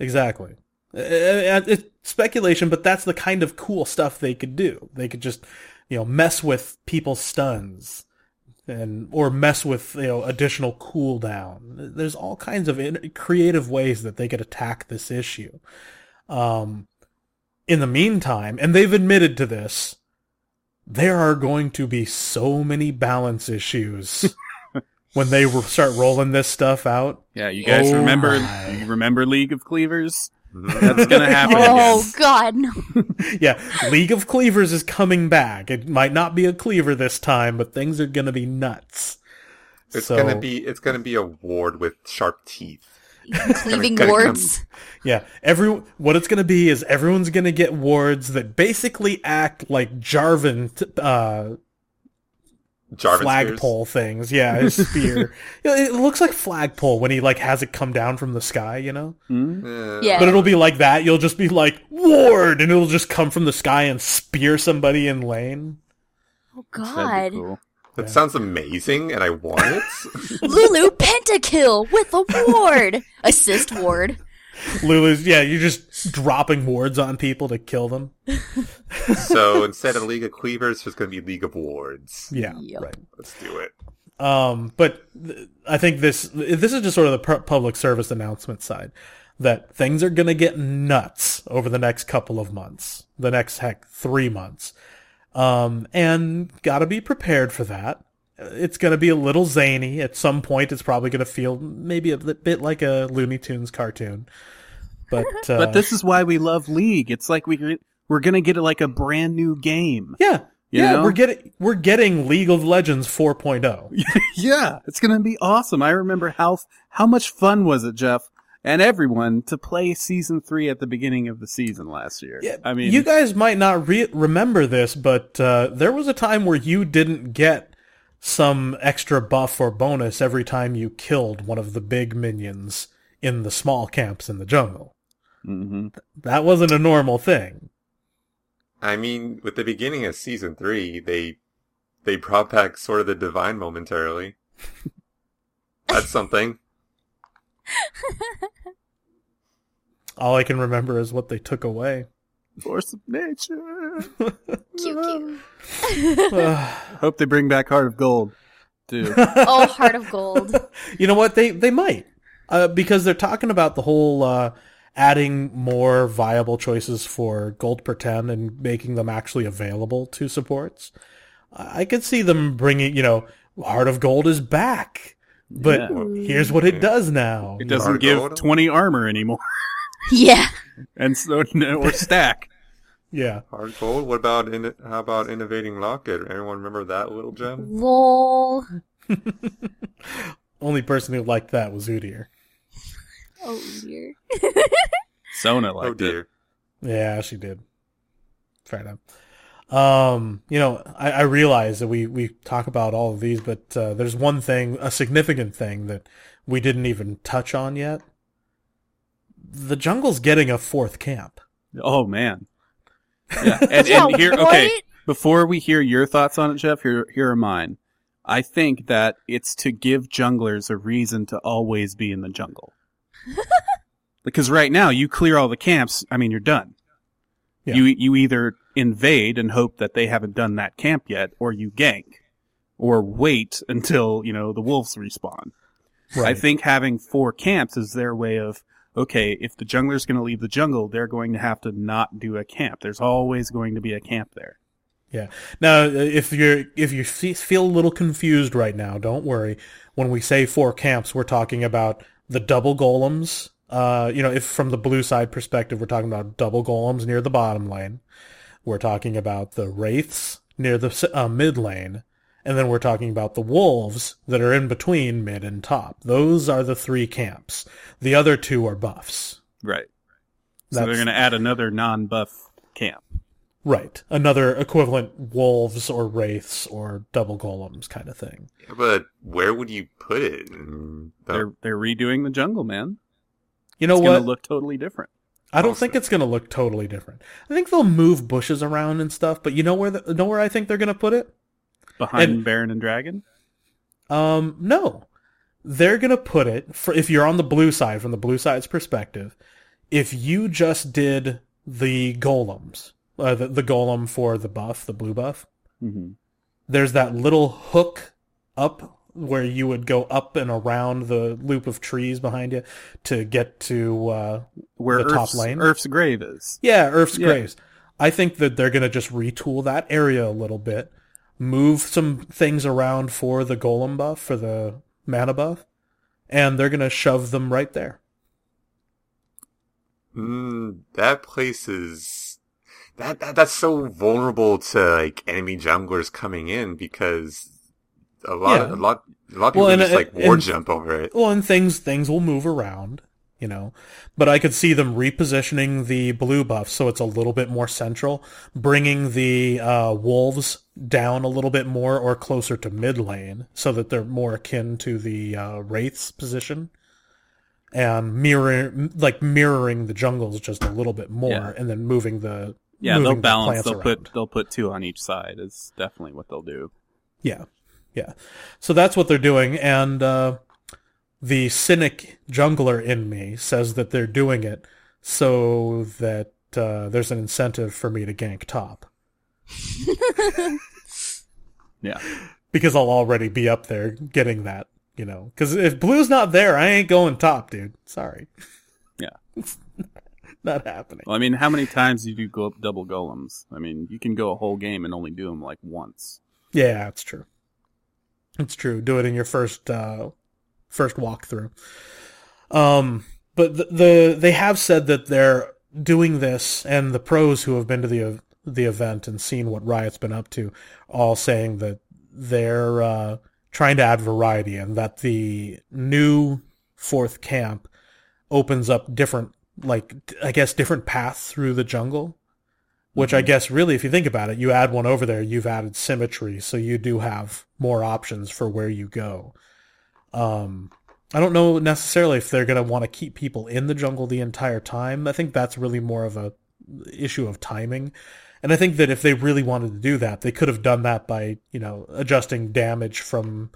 exactly. It's speculation, but that's the kind of cool stuff they could do. They could just, you know, mess with people's stuns, and or mess with, you know, additional cooldown. There's all kinds of creative ways that they could attack this issue. Um, in the meantime, and they've admitted to this, there are going to be so many balance issues when they start rolling this stuff out. Yeah, you guys oh remember you remember League of Cleavers? That's going to happen again. Oh, God, no. Yeah, League of Cleavers is coming back. It might not be a cleaver this time, but things are going to be nuts. It's so... going to be it's going to be a ward with sharp teeth. Cleaving gonna, wards? Gonna yeah, every what it's going to be is everyone's going to get wards that basically act like Jarvan... T- uh, Jarvis flagpole spears. Things, yeah, his spear. It looks like flagpole when he like has it come down from the sky, you know. Mm-hmm. Yeah. But it'll be like that. You'll just be like ward, and it'll just come from the sky and spear somebody in lane. Oh God, cool. That yeah. sounds amazing, and I want it. Lulu pentakill with a ward, assist ward. Lulu's, yeah, you're just dropping wards on people to kill them. So instead of League of Cleavers, there's going to be League of Wards. Yeah, yep. Right. Let's do it. Um, but th- I think this this is just sort of the pu- public service announcement side, that things are going to get nuts over the next couple of months, the next, heck, three months. Um, and got to be prepared for that. It's going to be a little zany. At some point, it's probably going to feel maybe a bit like a Looney Tunes cartoon. But uh, but this is why we love League. It's like we we're going to get like a brand new game. Yeah, yeah. Know? We're getting we're getting League of Legends four point oh. Yeah, it's going to be awesome. I remember how how much fun was it, Jeff, and everyone to play season three at the beginning of the season last year. Yeah, I mean, you guys might not re- remember this, but uh, there was a time where you didn't get some extra buff or bonus every time you killed one of the big minions in the small camps in the jungle. Mm-hmm. That wasn't a normal thing. I mean, with the beginning of season three, they they brought back sort of the divine momentarily. That's something. All I can remember is what they took away. Force of nature. Q Q. uh, Hope they bring back Heart of Gold, too. Oh, Heart of Gold. You know what? They they might. Uh, because they're talking about the whole uh, adding more viable choices for gold per ten and making them actually available to supports. I could see them bringing, you know, Heart of Gold is back. But yeah. Here's what it does now. It doesn't give twenty armor anymore. Yeah. And so, no, or stack. Yeah. Hard gold. What about, in, how about innovating locket? Anyone remember that little gem? Lol. Only person who liked that was Udyr. Oh, dear. Sona liked oh, dear. it. Yeah, she did. Fair enough. Um, you know, I, I realize that we, we talk about all of these, but uh, there's one thing, a significant thing that we didn't even touch on yet. The jungle's getting a fourth camp. Oh man! Yeah, and, and here, okay. Before we hear your thoughts on it, Jeff, here, here are mine. I think that it's to give junglers a reason to always be in the jungle, because right now you clear all the camps. I mean, you're done. Yeah. You you either invade and hope that they haven't done that camp yet, or you gank, or wait until you know the wolves respawn. Right. I think having four camps is their way of. Okay, if the jungler's going to leave the jungle, they're going to have to not do a camp. There's always going to be a camp there. Yeah. Now, if you're if you feel a little confused right now, don't worry. When we say four camps, we're talking about the double golems. Uh, you know, if from the blue side perspective, we're talking about double golems near the bottom lane. We're talking about the wraiths near the uh, mid lane, And then we're talking about the wolves that are in between mid and top. Those are the three camps. The other two are buffs. Right. That's, so they're going to add another non-buff camp. Right. Another equivalent wolves or wraiths or double golems kind of thing. Yeah, but where would you put it? Mm, they're, they're redoing the jungle, man. You know it's what? It's going to look totally different. I don't also. think it's going to look totally different. I think they'll move bushes around and stuff, but you know where the, know where I think they're going to put it? Behind and, Baron and Dragon? Um, no. They're going to put it, for, if you're on the blue side, from the blue side's perspective, if you just did the golems, uh, the, the golem for the buff, the blue buff, mm-hmm. there's that little hook up where you would go up and around the loop of trees behind you to get to uh, where the Earth's, top lane. Earth's Grave is. Yeah, Earth's yeah. Graves. I think that they're going to just retool that area a little bit. Move some things around for the golem buff, for the mana buff, and they're going to shove them right there. Mm, that place is... That, that That's so vulnerable to like enemy junglers coming in because a lot yeah. of, a lot, a lot of people well, just and, like war and, jump over it. Well, and things things will move around, you know. But I could see them repositioning the blue buff so it's a little bit more central, bringing the uh, wolves down a little bit more or closer to mid lane so that they're more akin to the uh, wraith's position, and mirror like mirroring the jungles just a little bit more, yeah. and then moving the yeah moving they'll the balance they'll around. put they'll put two on each side is definitely what they'll do. Yeah, yeah. So that's what they're doing, and. Uh, The cynic jungler in me says that they're doing it so that uh, there's an incentive for me to gank top. Yeah. Because I'll already be up there getting that, you know. Because if blue's not there, I ain't going top, dude. Sorry. Yeah. It's not happening. Well, I mean, how many times do you go up double golems? I mean, you can go a whole game and only do them like once. Yeah, that's true. It's true. Do it in your first... Uh, First walkthrough. Um, but the, the they have said that they're doing this, and the pros who have been to the the event and seen what Riot's been up to, all saying that they're uh, trying to add variety, and that the new fourth camp opens up different, like I guess, different paths through the jungle. Which I guess really, if you think about it, you add one over there, you've added symmetry, so you do have more options for where you go. Um, I don't know necessarily if they're going to want to keep people in the jungle the entire time. I think that's really more of a issue of timing. And I think that if they really wanted to do that, they could have done that by, you know, adjusting damage from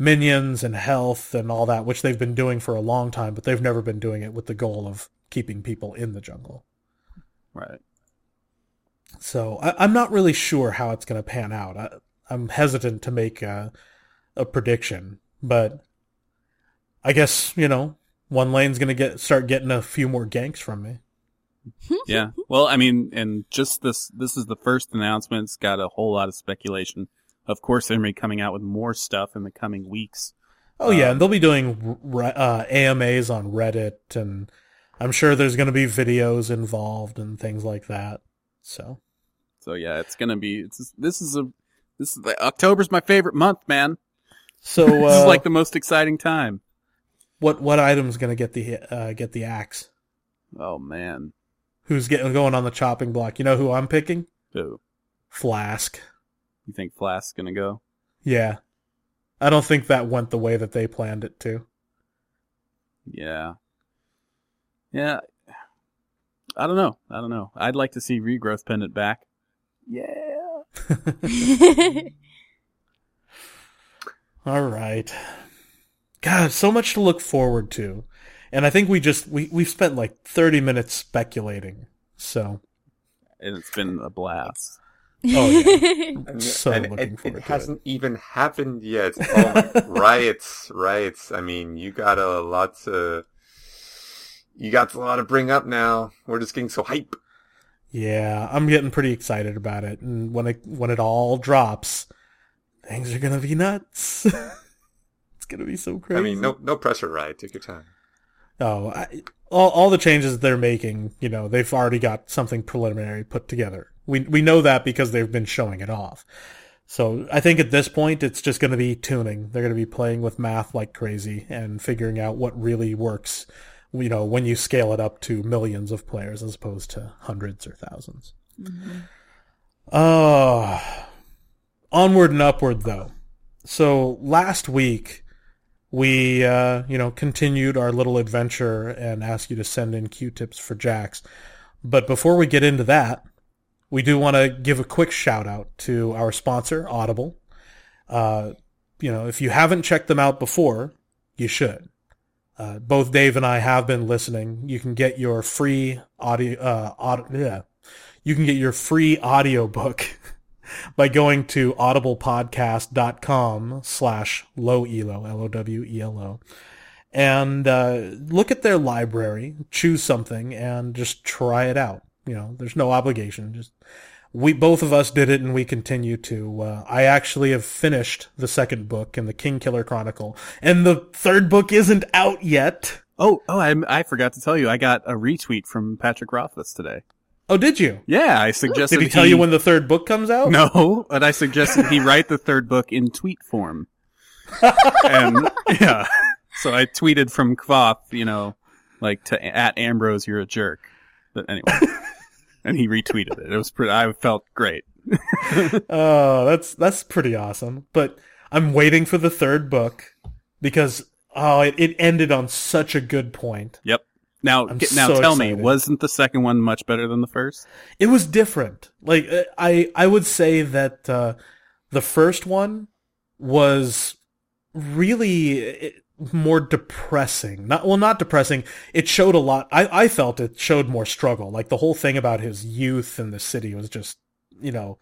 minions and health and all that, which they've been doing for a long time, but they've never been doing it with the goal of keeping people in the jungle. Right. So I, I'm not really sure how it's going to pan out. I, I'm hesitant to make a, a prediction, but... I guess, you know, one lane's going to get start getting a few more ganks from me. Yeah. Well, I mean, and just this, this is the first announcement. It's got a whole lot of speculation. Of course, they're going to be coming out with more stuff in the coming weeks. Oh, um, yeah. And they'll be doing uh, A M As on Reddit, and I'm sure there's going to be videos involved and things like that. So, so yeah, it's going to be, it's, this is a, this is, October's my favorite month, man. So, uh, this is like the most exciting time. What what item's gonna get the uh, get the axe? Oh man, who's getting going on the chopping block? You know who I'm picking? Who? Flask. You think Flask's gonna go? Yeah, I don't think that went the way that they planned it to. Yeah, yeah. I don't know. I don't know. I'd like to see Regrowth Pendant back. Yeah. All right. God, so much to look forward to. And I think we just, we, we've spent like thirty minutes speculating. So. And it's been a blast. Oh, yeah. I'm so and, looking and, forward it to hasn't it. even happened yet. Oh, riots, riots. I mean, you got a lot to, you got a lot to bring up now. We're just getting so hype. Yeah, I'm getting pretty excited about it. And when it, when it all drops, things are going to be nuts. Gonna be so crazy. I mean, no, no pressure, right? Take your time. Oh, I, all, all the changes they're making, you know, they've already got something preliminary put together. We we know that because they've been showing it off. So I think at this point, it's just going to be tuning. They're going to be playing with math like crazy and figuring out what really works, you know, when you scale it up to millions of players as opposed to hundreds or thousands. Mm-hmm. Uh, onward and upward, though. So last week, we, uh, you know, continued our little adventure and asked you to send in Q-tips for Jax. But before we get into that, we do want to give a quick shout out to our sponsor, Audible. Uh, you know, if you haven't checked them out before, you should. Uh, both Dave and I have been listening. You can get your free audio, uh, audio, yeah. You can get your free audiobook by going to audiblepodcast.com slash lowelo, L O W E L O. And, uh, look at their library, choose something and just try it out. You know, there's no obligation. Just we both of us did it, and we continue to. Uh, I actually have finished the second book in the Kingkiller Chronicle, and the third book isn't out yet. Oh, oh, I, I forgot to tell you, I got a retweet from Patrick Rothfuss today. Oh, did you? Yeah, I suggested. Did he tell he, you when the third book comes out? No, but I suggested he write the third book in tweet form. And yeah, so I tweeted from Kvothe, you know, like to at Ambrose, you're a jerk. But anyway, and he retweeted it. It was pretty. I felt great. Oh, that's that's pretty awesome. But I'm waiting for the third book because oh, it, it ended on such a good point. Yep. Now, I'm now so tell excited. me, wasn't the second one much better than the first? It was different. Like I, I would say that uh, the first one was really. It, more depressing. Not well, not depressing. It showed a lot. I, I felt it showed more struggle. Like the whole thing about his youth and the city was just, you know,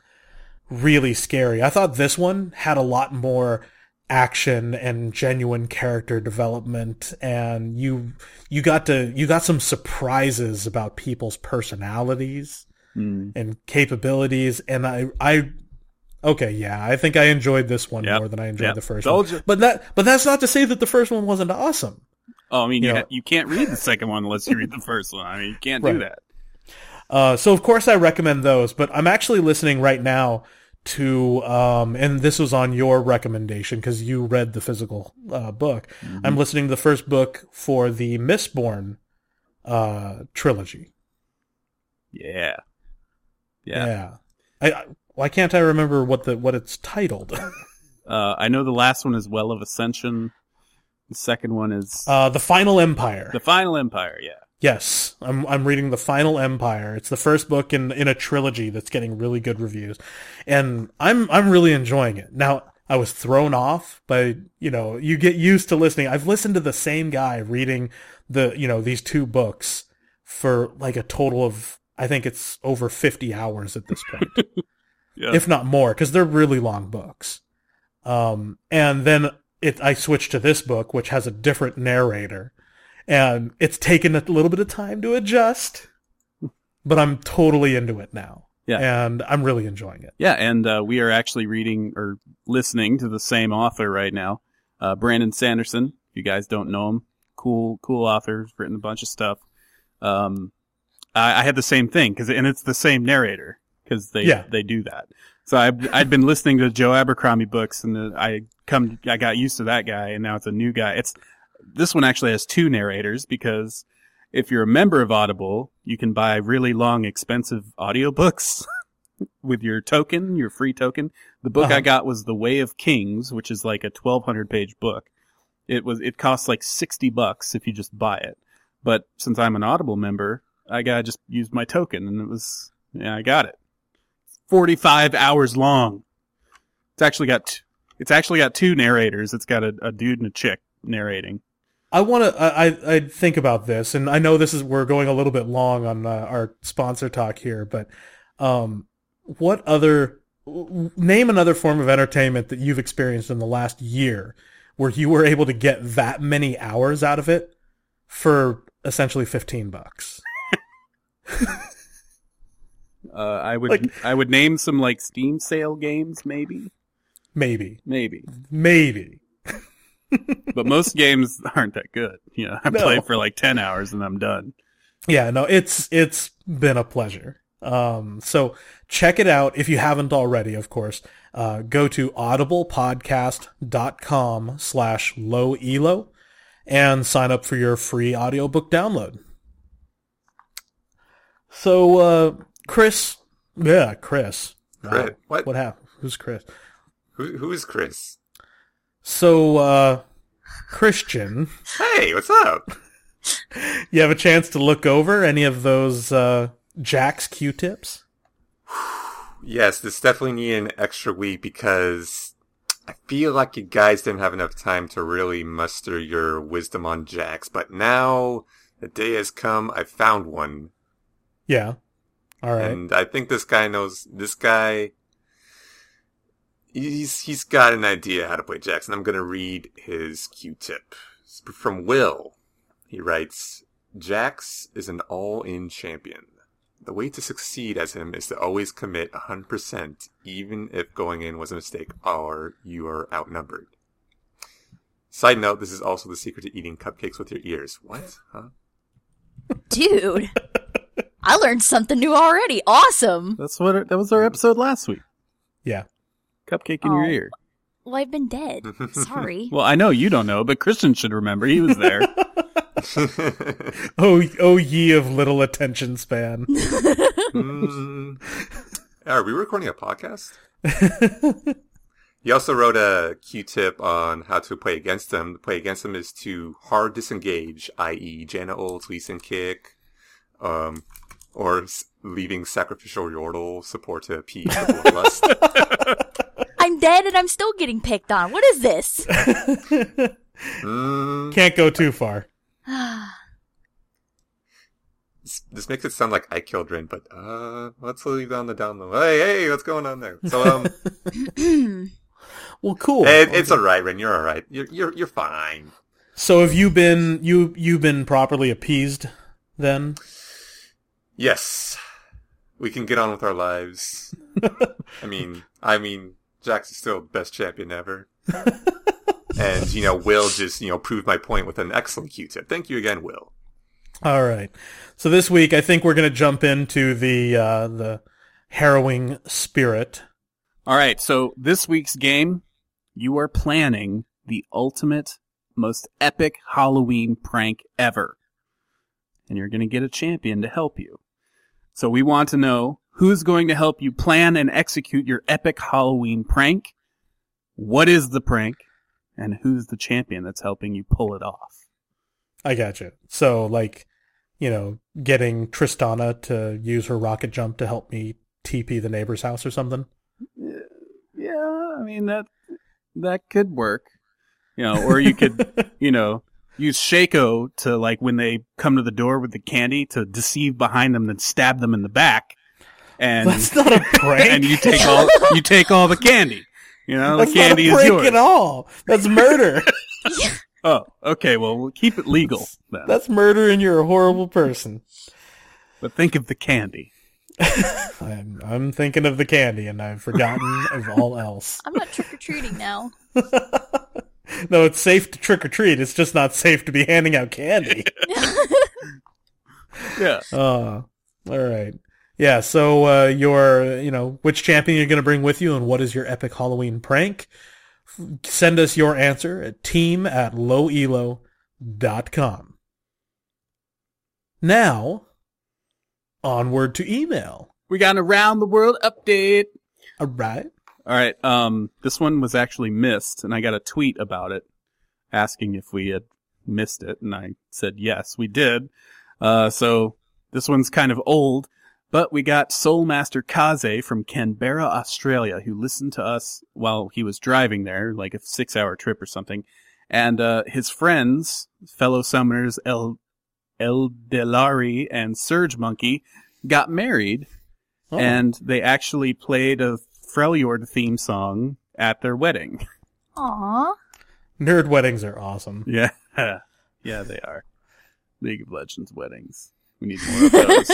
really scary. I thought this one had a lot more action and genuine character development, and you you got to you got some surprises about people's personalities mm. and capabilities. And I I. Okay, yeah, I think I enjoyed this one yep. more than I enjoyed yep. the first Told one. You. But that, but that's not to say that the first one wasn't awesome. Oh, I mean, you, you, ha- you can't read the second one unless you read the first one. I mean, you can't right. do that. Uh, so, of course, I recommend those. But I'm actually listening right now to, um, and this was on your recommendation because you read the physical uh, book. Mm-hmm. I'm listening to the first book for the Mistborn uh, trilogy. Yeah. Yeah. Yeah. I... I Why can't I remember what the what it's titled? uh, I know the last one is Well of Ascension. The second one is uh, The Final Empire. The Final Empire, yeah. Yes, I'm I'm reading The Final Empire. It's the first book in in a trilogy that's getting really good reviews, and I'm I'm really enjoying it. Now I was thrown off by you know you get used to listening. I've listened to the same guy reading the you know these two books for like a total of I think it's over fifty hours at this point. Yeah. If not more, because they're really long books. Um, and then it, I switched to this book, which has a different narrator. And it's taken a little bit of time to adjust, but I'm totally into it now. Yeah. And I'm really enjoying it. Yeah, and uh, we are actually reading or listening to the same author right now, uh, Brandon Sanderson. If you guys don't know him, cool, cool author. He's written a bunch of stuff. Um, I, I had the same thing, 'cause, and it's the same narrator. Because they yeah. they do that. So I I'd been listening to Joe Abercrombie books, and the, I come I got used to that guy, and now it's a new guy. It's this one actually has two narrators because if you're a member of Audible, you can buy really long, expensive audiobooks with your token, your free token. The book uh-huh. I got was The Way of Kings, which is like a twelve hundred page book. It was it costs like sixty bucks if you just buy it. But since I'm an Audible member, I got just used my token, and it was yeah I got it. forty-five hours long. It's actually got t- it's actually got two narrators. It's got a, a dude and a chick narrating. I want to I I think about this, and I know this is we're going a little bit long on uh, our sponsor talk here, but um what other name another form of entertainment that you've experienced in the last year where you were able to get that many hours out of it for essentially fifteen bucks. Uh, I would like, I would name some like Steam sale games maybe, maybe, maybe, maybe. But most games aren't that good. You know, I no. play for like ten hours and I'm done. Yeah, no, it's it's been a pleasure. Um, so check it out if you haven't already, of course. Uh, go to audiblepodcast.com slash low elo and sign up for your free audiobook download. So, uh, Chris, yeah, Chris. Chris. Uh, what? What happened? Who's Chris? Who, who is Chris? So, uh, Christian. Hey, what's up? You have a chance to look over any of those, uh, Jack's Q-tips? Yes, this definitely needed an extra week because I feel like you guys didn't have enough time to really muster your wisdom on Jack's, but now the day has come. I found one. Yeah. All right. And I think this guy knows, this guy, he's he's got an idea how to play Jax, and I'm going to read his Q-tip. It's from Will. He writes, Jax is an all-in champion. The way to succeed as him is to always commit one hundred percent, even if going in was a mistake or you are outnumbered. Side note, this is also the secret to eating cupcakes with your ears. What? Huh? Dude. I learned something new already. Awesome. That's what it, that was our episode last week. Yeah. Cupcake in oh. your ear. Well, I've been dead. Sorry. Well, I know you don't know, but Christian should remember. He was there. oh, oh, ye of little attention span. mm. Are we recording a podcast? He also wrote a Q-tip on how to play against him. To play against him is to hard disengage, that is. Janna ult, Leeson kick, um... or leaving sacrificial Yordle support to appease the bloodlust. I'm dead and I'm still getting picked on. What is this? mm. Can't go too far. this, this makes it sound like I killed Rin, but uh, let's leave on the down low. Hey, hey, what's going on there? So, um, well, cool. It, it's all right, Rin. You're all right. You're you're you're fine. So, have you been you you've been properly appeased then? Yes, we can get on with our lives. I mean, I mean, Jax is still best champion ever. And, you know, Will just, you know, proved my point with an excellent Q-tip. Thank you again, Will. All right. So this week, I think we're going to jump into the, uh, the harrowing spirit. All right. So this week's game, you are planning the ultimate, most epic Halloween prank ever. And you're going to get a champion to help you. So we want to know who's going to help you plan and execute your epic Halloween prank. What is the prank? And who's the champion that's helping you pull it off? I gotcha. So, like, you know, getting Tristana to use her rocket jump to help me T P the neighbor's house or something? Yeah, I mean, that that could work. You know, or you could, you know... use Shaco to, like, when they come to the door with the candy, to deceive behind them, then stab them in the back. And that's not a prank. And you take all you take all the candy. You know, that's the candy not a is yours. That's not prank at all. That's murder. Oh, okay. Well, we'll keep it legal. That's, then. That's murder, and you're a horrible person. But think of the candy. I'm, I'm thinking of the candy, and I've forgotten of all else. I'm not trick or treating now. No, it's safe to trick-or-treat. It's just not safe to be handing out candy. Yeah. Uh, all right. Yeah, so uh, your, you know, which champion you're going to bring with you and what is your epic Halloween prank? Send us your answer at team at lowelo.com. Now, onward to email. We got an around-the-world update. All right. All right, um, this one was actually missed, and I got a tweet about it asking if we had missed it, and I said yes, we did. Uh, so this one's kind of old, but we got Soul Master Kaze from Canberra, Australia, who listened to us while he was driving there, like a six-hour trip or something, and uh, his friends, fellow summoners El, El Delari and Surge Monkey, got married, oh. and they actually played a Freljord theme song at their wedding. Aww. Nerd weddings are awesome. Yeah. Yeah, they are. League of Legends weddings. We need more of those.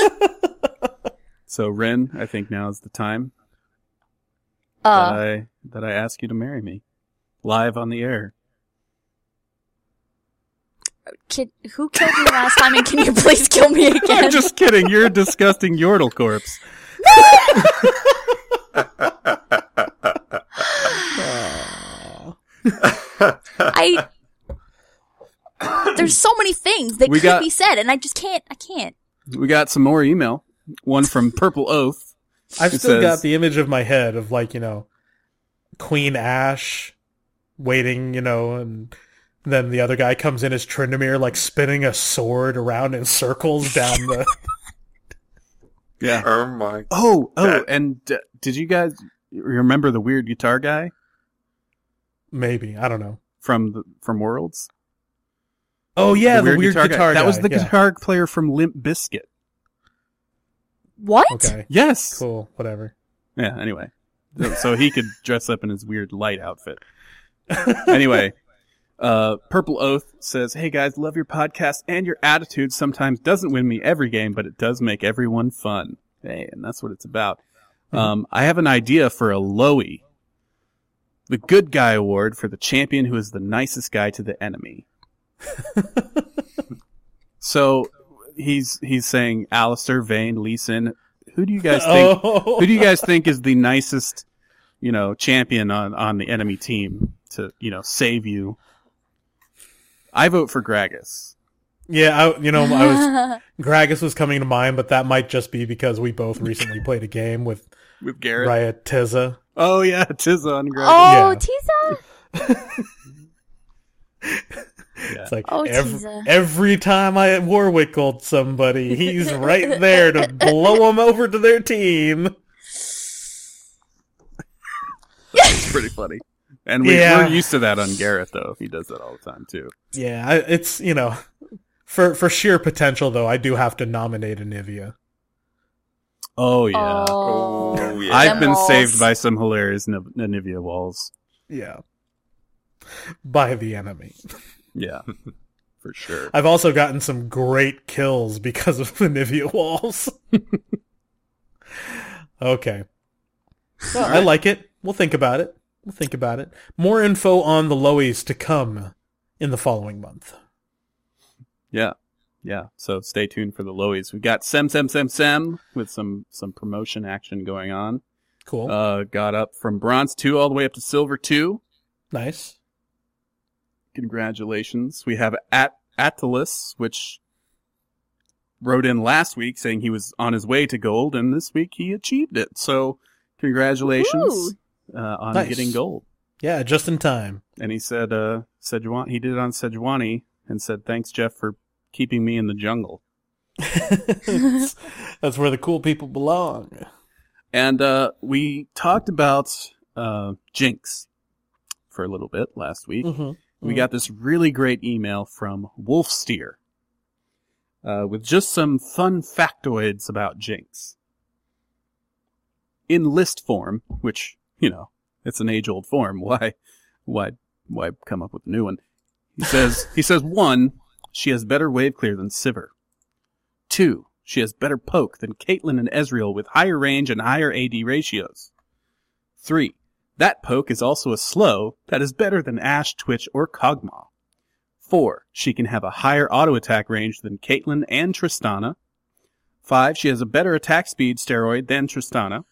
So, Rin, I think now is the time uh. that, I, that I ask you to marry me. Live on the air. Kid, who killed me last time, and can you please kill me again? I'm just kidding. You're a disgusting Yordle corpse. I. There's so many things that we could got, be said, and I just can't. I can't. We got some more email. One from Purple Oath. I've still says, got the image of my head of, like, you know, Queen Ash waiting, you know, and then the other guy comes in as Tryndamere, like, spinning a sword around in circles down the... Yeah. Oh, my... Oh, oh, that... and uh, did you guys remember the weird guitar guy? Maybe. I don't know. From the, from Worlds? Oh, yeah, the weird, the weird guitar, guitar guy. guy. That was the yeah. guitar player from Limp Bizkit. What? Okay. Yes. Cool. Whatever. Yeah, anyway. So, so he could dress up in his weird light outfit. Anyway... Uh, Purple Oath says, "Hey guys, love your podcast and your attitude. Sometimes doesn't win me every game, but it does make everyone fun." Hey, and that's what it's about. Mm-hmm. Um, I have an idea for a Lowy, the Good Guy Award for the champion who is the nicest guy to the enemy. So he's he's saying, Alistair, Vayne, Lee Sin. Who do you guys think? Oh. Who do you guys think is the nicest, you know, champion on on the enemy team to, you know, save you? I vote for Gragas. Yeah, I, you know, I was Gragas was coming to mind, but that might just be because we both recently played a game with with Garrett Raya Tizza. Oh yeah, Tizza on Gragas. Oh, yeah. Tizza. Yeah. It's like oh, every, every time I Warwick gold somebody, he's right there to blow them over to their team. That's pretty funny. And we, yeah. we're used to that on Garrett, though. He does that all the time, too. Yeah, it's, you know, for for sheer potential, though, I do have to nominate Anivia. Oh, yeah. Oh, oh yeah. I've been walls. saved by some hilarious Anivia walls. Yeah. By the enemy. Yeah, for sure. I've also gotten some great kills because of Anivia walls. Okay. Well, right. I like it. We'll think about it. We'll think about it. More info on the Lowies to come in the following month. Yeah. Yeah. So stay tuned for the Lowies. We've got Sem, Sem, Sem, Sem with some, some promotion action going on. Cool. Uh, got up from Bronze two all the way up to Silver two. Nice. Congratulations. We have At- Atalis, which wrote in last week saying he was on his way to gold, and this week he achieved it. So congratulations. Ooh. Uh, on nice. Getting gold. Yeah, just in time. And he said, uh, Sejuani, he did it on Sejuani and said, "Thanks, Jeff, for keeping me in the jungle." That's where the cool people belong. And uh, we talked about uh, Jinx for a little bit last week. Mm-hmm. We mm-hmm. got this really great email from Wolfsteer uh, with just some fun factoids about Jinx. In list form, which... You know, it's an age-old form. Why, why, why come up with a new one? He says, he says, one, she has better wave clear than Sivir. Two, she has better poke than Caitlyn and Ezreal with higher range and higher A D ratios. Three, that poke is also a slow that is better than Ashe, Twitch, or Kog'Maw. Four, she can have a higher auto attack range than Caitlyn and Tristana. Five, she has a better attack speed steroid than Tristana.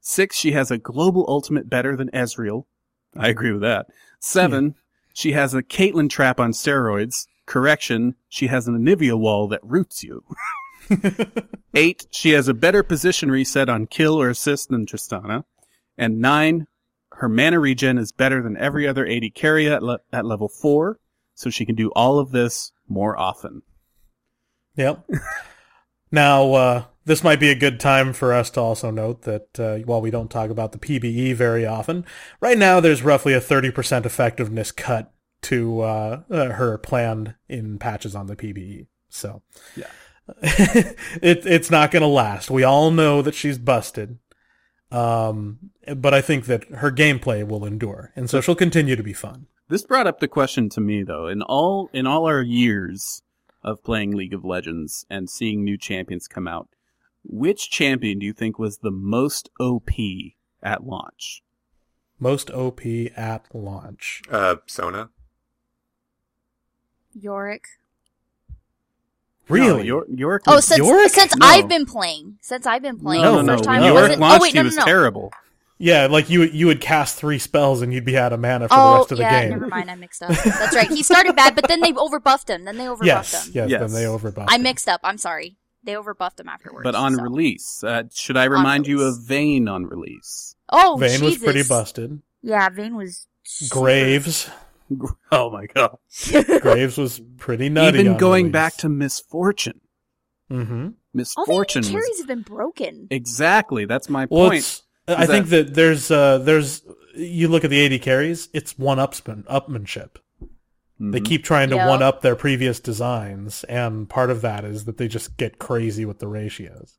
Six, she has a global ultimate better than Ezreal. I agree with that. Seven, yeah. she has a Caitlyn trap on steroids. Correction, she has an Anivia wall that roots you. Eight, she has a better position reset on kill or assist than Tristana. And nine, her mana regen is better than every other A D carry at, le- at level four, so she can do all of this more often. Yep. Now, uh... this might be a good time for us to also note that uh, while we don't talk about the P B E very often, right now there's roughly a thirty percent effectiveness cut to uh, uh, her planned in patches on the P B E. So yeah. it, it's not going to last. We all know that she's busted, um, but I think that her gameplay will endure, and so she'll continue to be fun. This brought up the question to me, though. In all, in all our years of playing League of Legends and seeing new champions come out, which champion do you think was the most O P at launch? Most O P at launch. Uh, Sona. Yorick. Really? No, Yor- Yorick oh, since Yorick? since no. I've been playing. Since I've been playing. No, no, no. Time Yorick wasn't... launched, oh, wait, no, he was no, no. terrible. Yeah, like you you would cast three spells and you'd be out of mana for oh, the rest of yeah, the game. Oh, yeah, never mind. I mixed up. That's right. He started bad, but then they overbuffed him. Then they overbuffed yes, him. Yes, yes, then they overbuffed I him. I mixed up. I'm sorry. They overbuffed him afterwards. But on so. release, uh, should I remind you of Vayne on release? Oh, Vayne Jesus. was pretty busted. Yeah, Vayne was... Graves. Oh, my God. Graves was pretty nutty. Even going release. back to Misfortune. Mm-hmm. Misfortune. All the carries was... have been broken. Exactly. That's my well, point. I that... think that there's, uh, there's, you look at the A D carries, it's one-upsman, upmanship. Mm-hmm. They keep trying to yep. one-up their previous designs, and part of that is that they just get crazy with the ratios.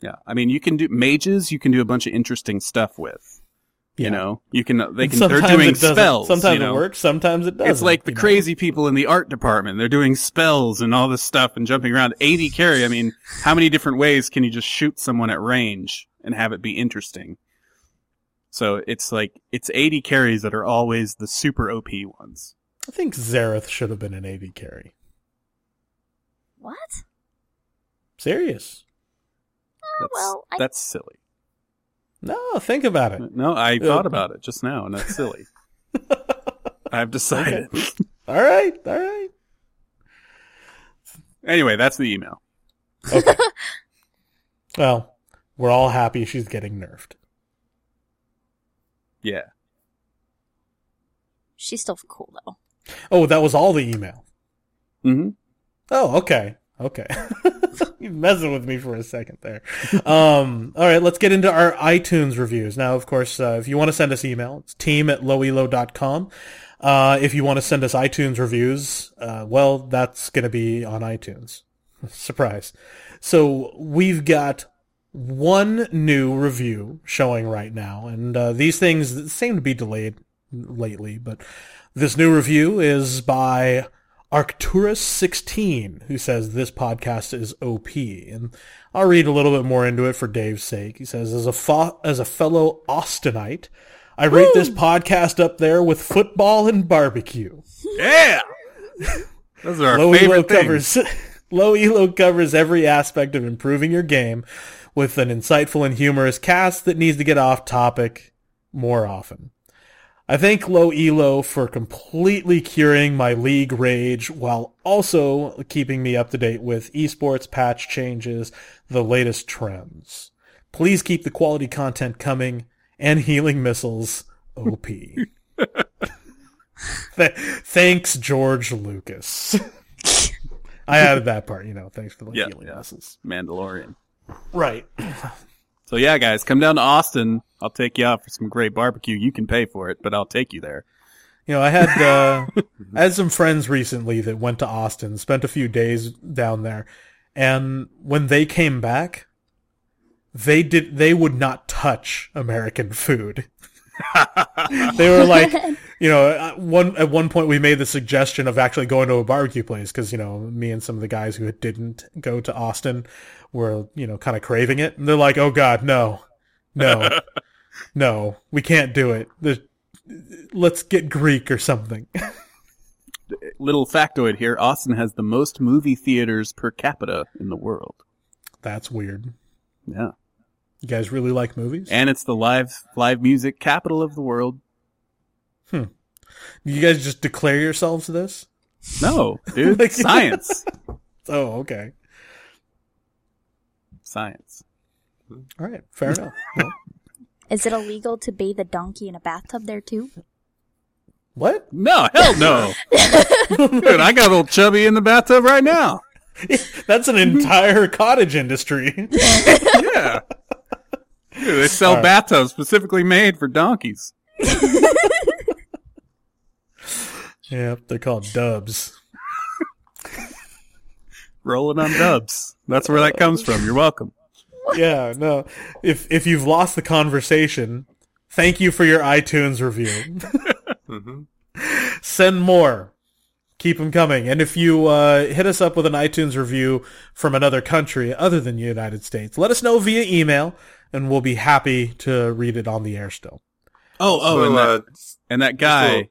Yeah. I mean, you can do mages, you can do a bunch of interesting stuff with. You yeah. know, you can, they can, sometimes they're doing spells. Sometimes you know? it works, sometimes it doesn't. It's like the crazy know? people in the art department. They're doing spells and all this stuff and jumping around. A D carry, I mean, how many different ways can you just shoot someone at range and have it be interesting? So it's like, it's A D carries that are always the super O P ones. I think Xerath should have been an A D carry. What? Serious. Uh, that's, well, I... that's silly. No, think about it. No, I thought about it just now, and that's silly. I've decided. Okay. All right, all right. Anyway, that's the email. Okay. Well, we're all happy she's getting nerfed. Yeah. She's still cool, though. Oh, that was all the email? Mm-hmm. Oh, okay. Okay. You're messing with me for a second there. Um, all right, let's get into our iTunes reviews. Now, of course, uh, if you want to send us email, it's team at low elo dot com. Uh, if you want to send us iTunes reviews, uh, well, that's going to be on iTunes. Surprise. So we've got one new review showing right now, and uh, these things seem to be delayed lately, but this new review is by... Arcturus sixteen, who says this podcast is O P, and I'll read a little bit more into it for Dave's sake. He says, as a fo- as a fellow Austinite, I Woo! rate this podcast up there with football and barbecue. Yeah, those are our Low favorite Elo things. Covers, Low Elo covers every aspect of improving your game with an insightful and humorous cast that needs to get off topic more often. I thank Low Elo for completely curing my league rage while also keeping me up to date with esports patch changes, the latest trends. Please keep the quality content coming and healing missiles O P. Th- thanks, George Lucas. I added that part, you know. Thanks for the yeah, healing yeah. missiles. Mandalorian. Right. So yeah, guys, come down to Austin. I'll take you out for some great barbecue. You can pay for it, but I'll take you there. You know, I had uh, I had some friends recently that went to Austin, spent a few days down there, and when they came back, they did they would not touch American food. They were like, you know, at one at one point we made the suggestion of actually going to a barbecue place because, you know, me and some of the guys who didn't go to Austin were, you know, kind of craving it, and they're like, "Oh God, no, no, no, we can't do it. There's, let's get Greek or something." Little factoid here: Austin has the most movie theaters per capita in the world. That's weird. Yeah. You guys really like movies? And it's the live live music capital of the world. Hmm. You guys just declare yourselves this? No, dude. Like, science. Oh, okay. Science. All right. Fair enough. Well, is it illegal to bathe a donkey in a bathtub there, too? What? No, hell no. Dude, I got old Chubby in the bathtub right now. That's an entire cottage industry. Yeah. Dude, they sell right. bathtubs specifically made for donkeys. Yeah, they're called dubs. Rolling on dubs. That's where that comes from. You're welcome. Yeah, no. If if you've lost the conversation, thank you for your iTunes review. Mm-hmm. Send more. Keep them coming. And if you uh, hit us up with an iTunes review from another country other than the United States, let us know via email, and we'll be happy to read it on the air still. Oh, oh, so, and, that, uh, and that guy,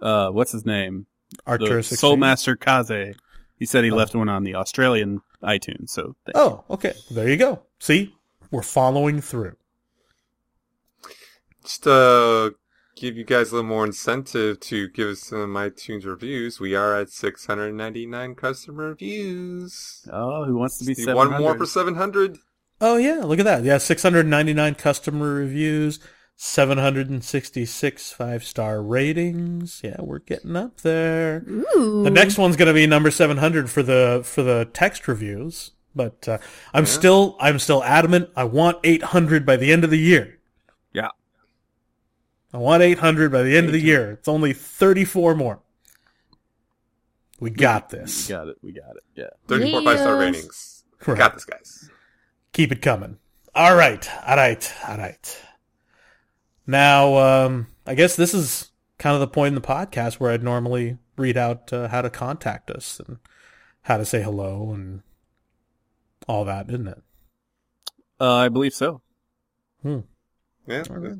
cool. uh, what's his name? Arcturus sixteen. Soul Master Kaze. He said he oh. left one on the Australian iTunes. So oh, you. okay. There you go. See, we're following through. Just uh, give you guys a little more incentive to give us some iTunes reviews. We are at six hundred ninety-nine customer reviews. Oh, who wants to be seven hundred? One more for seven hundred. Oh, yeah. Look at that. Yeah, six hundred ninety-nine customer reviews, seven hundred sixty-six five-star ratings. Yeah, we're getting up there. Ooh. The next one's going to be number seven hundred for the for the text reviews. But uh, I'm yeah. still I'm still adamant. I want eight hundred by the end of the year. Yeah. I want eight hundred by the end of the year. It's only thirty-four more. We got this. We got it. We got it. Yeah. thirty-four yes. five-star ratings. Right. Got this, guys. Keep it coming. All right. All right. All right. Now, um, I guess this is kind of the point in the podcast where I'd normally read out uh, how to contact us and how to say hello and all that, isn't it? Uh, I believe so. Hmm. Yeah. All right.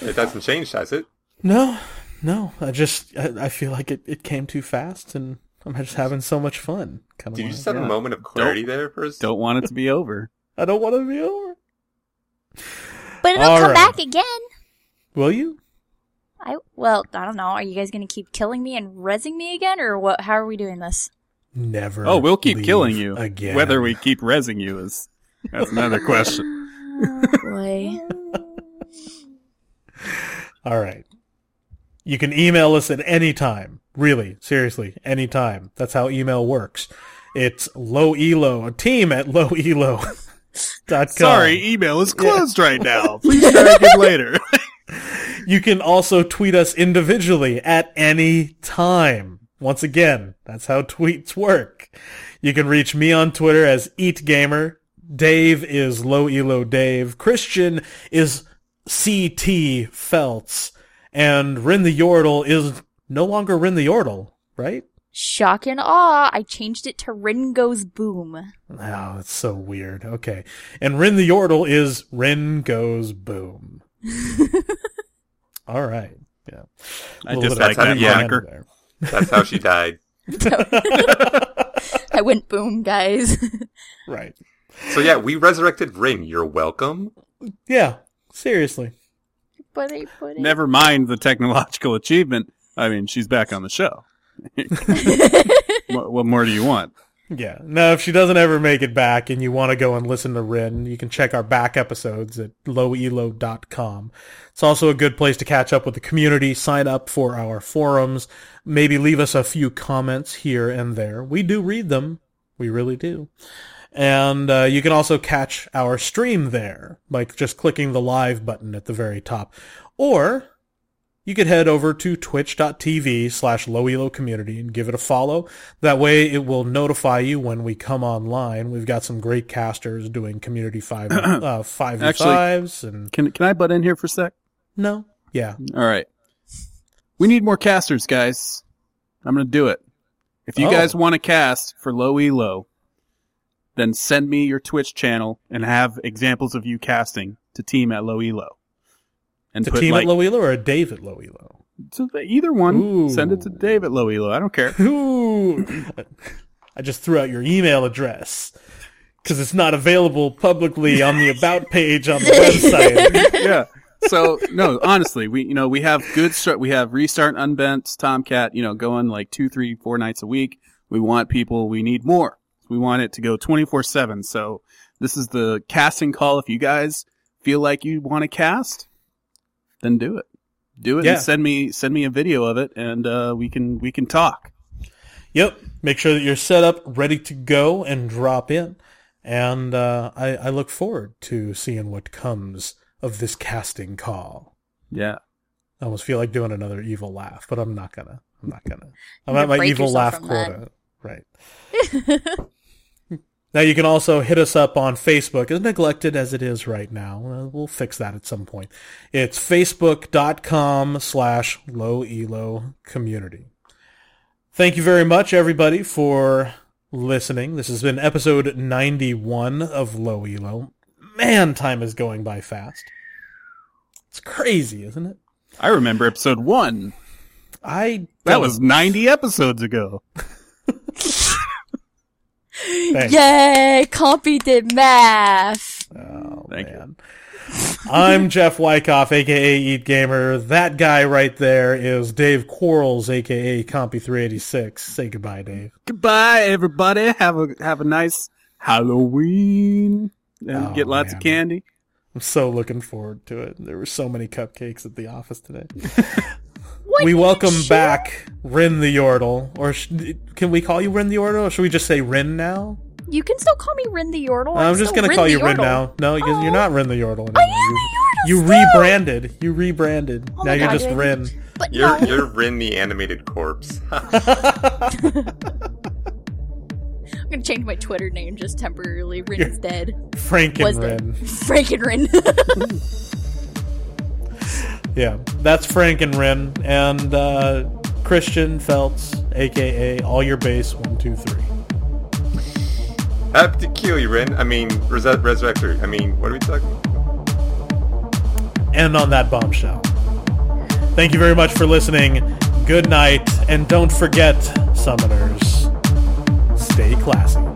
It hasn't changed, has it? No, no. I just, I, I feel like it, it came too fast, and I'm just having so much fun. Kind of Did you just have yeah. a moment of clarity don't, there for us? Don't want it to be over. I don't want it to be over. But it'll All come right. back again. Will you? I Well, I don't know. Are you guys going to keep killing me and rezzing me again, or what? How are we doing this? Never. Oh, we'll keep killing you. Again. Whether we keep rezzing you is that's another question. Oh, boy. All right. You can email us at any time. Really, seriously, any time. That's how email works. It's lowelo, team at lowelo dot com. Sorry, email is closed yeah. right now. Please try again later. You can also tweet us individually at any time. Once again, that's how tweets work. You can reach me on Twitter as EatGamer. Dave is lowelo Dave. Christian is C T Felts, and Rin the Yordle is no longer Rin the Yordle, right? Shock and awe, I changed it to Rin Goes Boom. Oh, it's so weird. Okay. And Rin the Yordle is Rin Goes Boom. All right. Yeah. I just like that moniker. That's how she died. I went boom, guys. Right. So yeah, we resurrected Rin. You're welcome. Yeah. Seriously. Buddy, buddy. Never mind the technological achievement. I mean, she's back on the show. what, what more do you want? Yeah. No, if she doesn't ever make it back and you want to go and listen to Rin, you can check our back episodes at low elo dot com. It's also a good place to catch up with the community, sign up for our forums, maybe leave us a few comments here and there. We do read them. We really do. And uh, you can also catch our stream there, like just clicking the live button at the very top. Or you could head over to twitch.tv slash lowelocommunity and give it a follow. That way it will notify you when we come online. We've got some great casters doing community five uh, five Actually, fives. And can can I butt in here for a sec? No. Yeah. All right. We need more casters, guys. I'm going to do it. If you oh. guys want to cast for Low Elo, then send me your Twitch channel and have examples of you casting to team at Low Elo. And to put team like, at Low Elo or a Dave at Low Elo? To the, either one. Ooh. Send it to Dave at Low Elo. I don't care. Ooh. I just threw out your email address because it's not available publicly on the About page on the website. Yeah. So no, honestly, we you know we have good start. We have Restart Unbent, Tomcat. You know, going like two, three, four nights a week. We want people. We need more. We want it to go twenty-four seven. So this is the casting call. If you guys feel like you want to cast, then do it. Do it yeah. and send me send me a video of it, and uh, we can we can talk. Yep. Make sure that you're set up, ready to go, and drop in. And uh, I, I look forward to seeing what comes of this casting call. Yeah. I almost feel like doing another evil laugh, but I'm not gonna. I'm not gonna. I'm at my evil laugh quota. That. Right. Now, you can also hit us up on Facebook, as neglected as it is right now. We'll fix that at some point. It's facebook.com slash lowelocommunity. Thank you very much, everybody, for listening. This has been episode ninety-one of Low Elo. Man, time is going by fast. It's crazy, isn't it? I remember episode one. I that was ninety episodes ago. Yay! Compy did math. Oh, Thank man. You. I'm Jeff Wyckoff, aka Eat Gamer. That guy right there is Dave Quarles, aka Compy three eighty-six. Say goodbye, Dave. Goodbye, everybody. Have a have a nice Halloween and oh, get lots man. of candy. I'm so looking forward to it. There were so many cupcakes at the office today. We welcome sure? back Rin the Yordle. Or sh- can we call you Rin the Yordle? Or should we just say Rin now? You can still call me Rin the Yordle. I'm, I'm just going to call you Yordle. Rin now. No, because oh. you're not Rin the Yordle anymore. I am you, the Yordle You still. rebranded. You rebranded. Oh now you're God, just I Rin. But you're, no. you're Rin the animated corpse. I'm going to change my Twitter name just temporarily. Rin you're is dead. Franken Rin. Franken Rin. Yeah, that's Frank and Rin, and uh, Christian Felts, a k a. All Your Base, one two three. Happy to kill you, Rin. I mean, res- Resurrector. I mean, what are we talking about? And on that bombshell. Thank you very much for listening. Good night, and don't forget, Summoners, stay classy.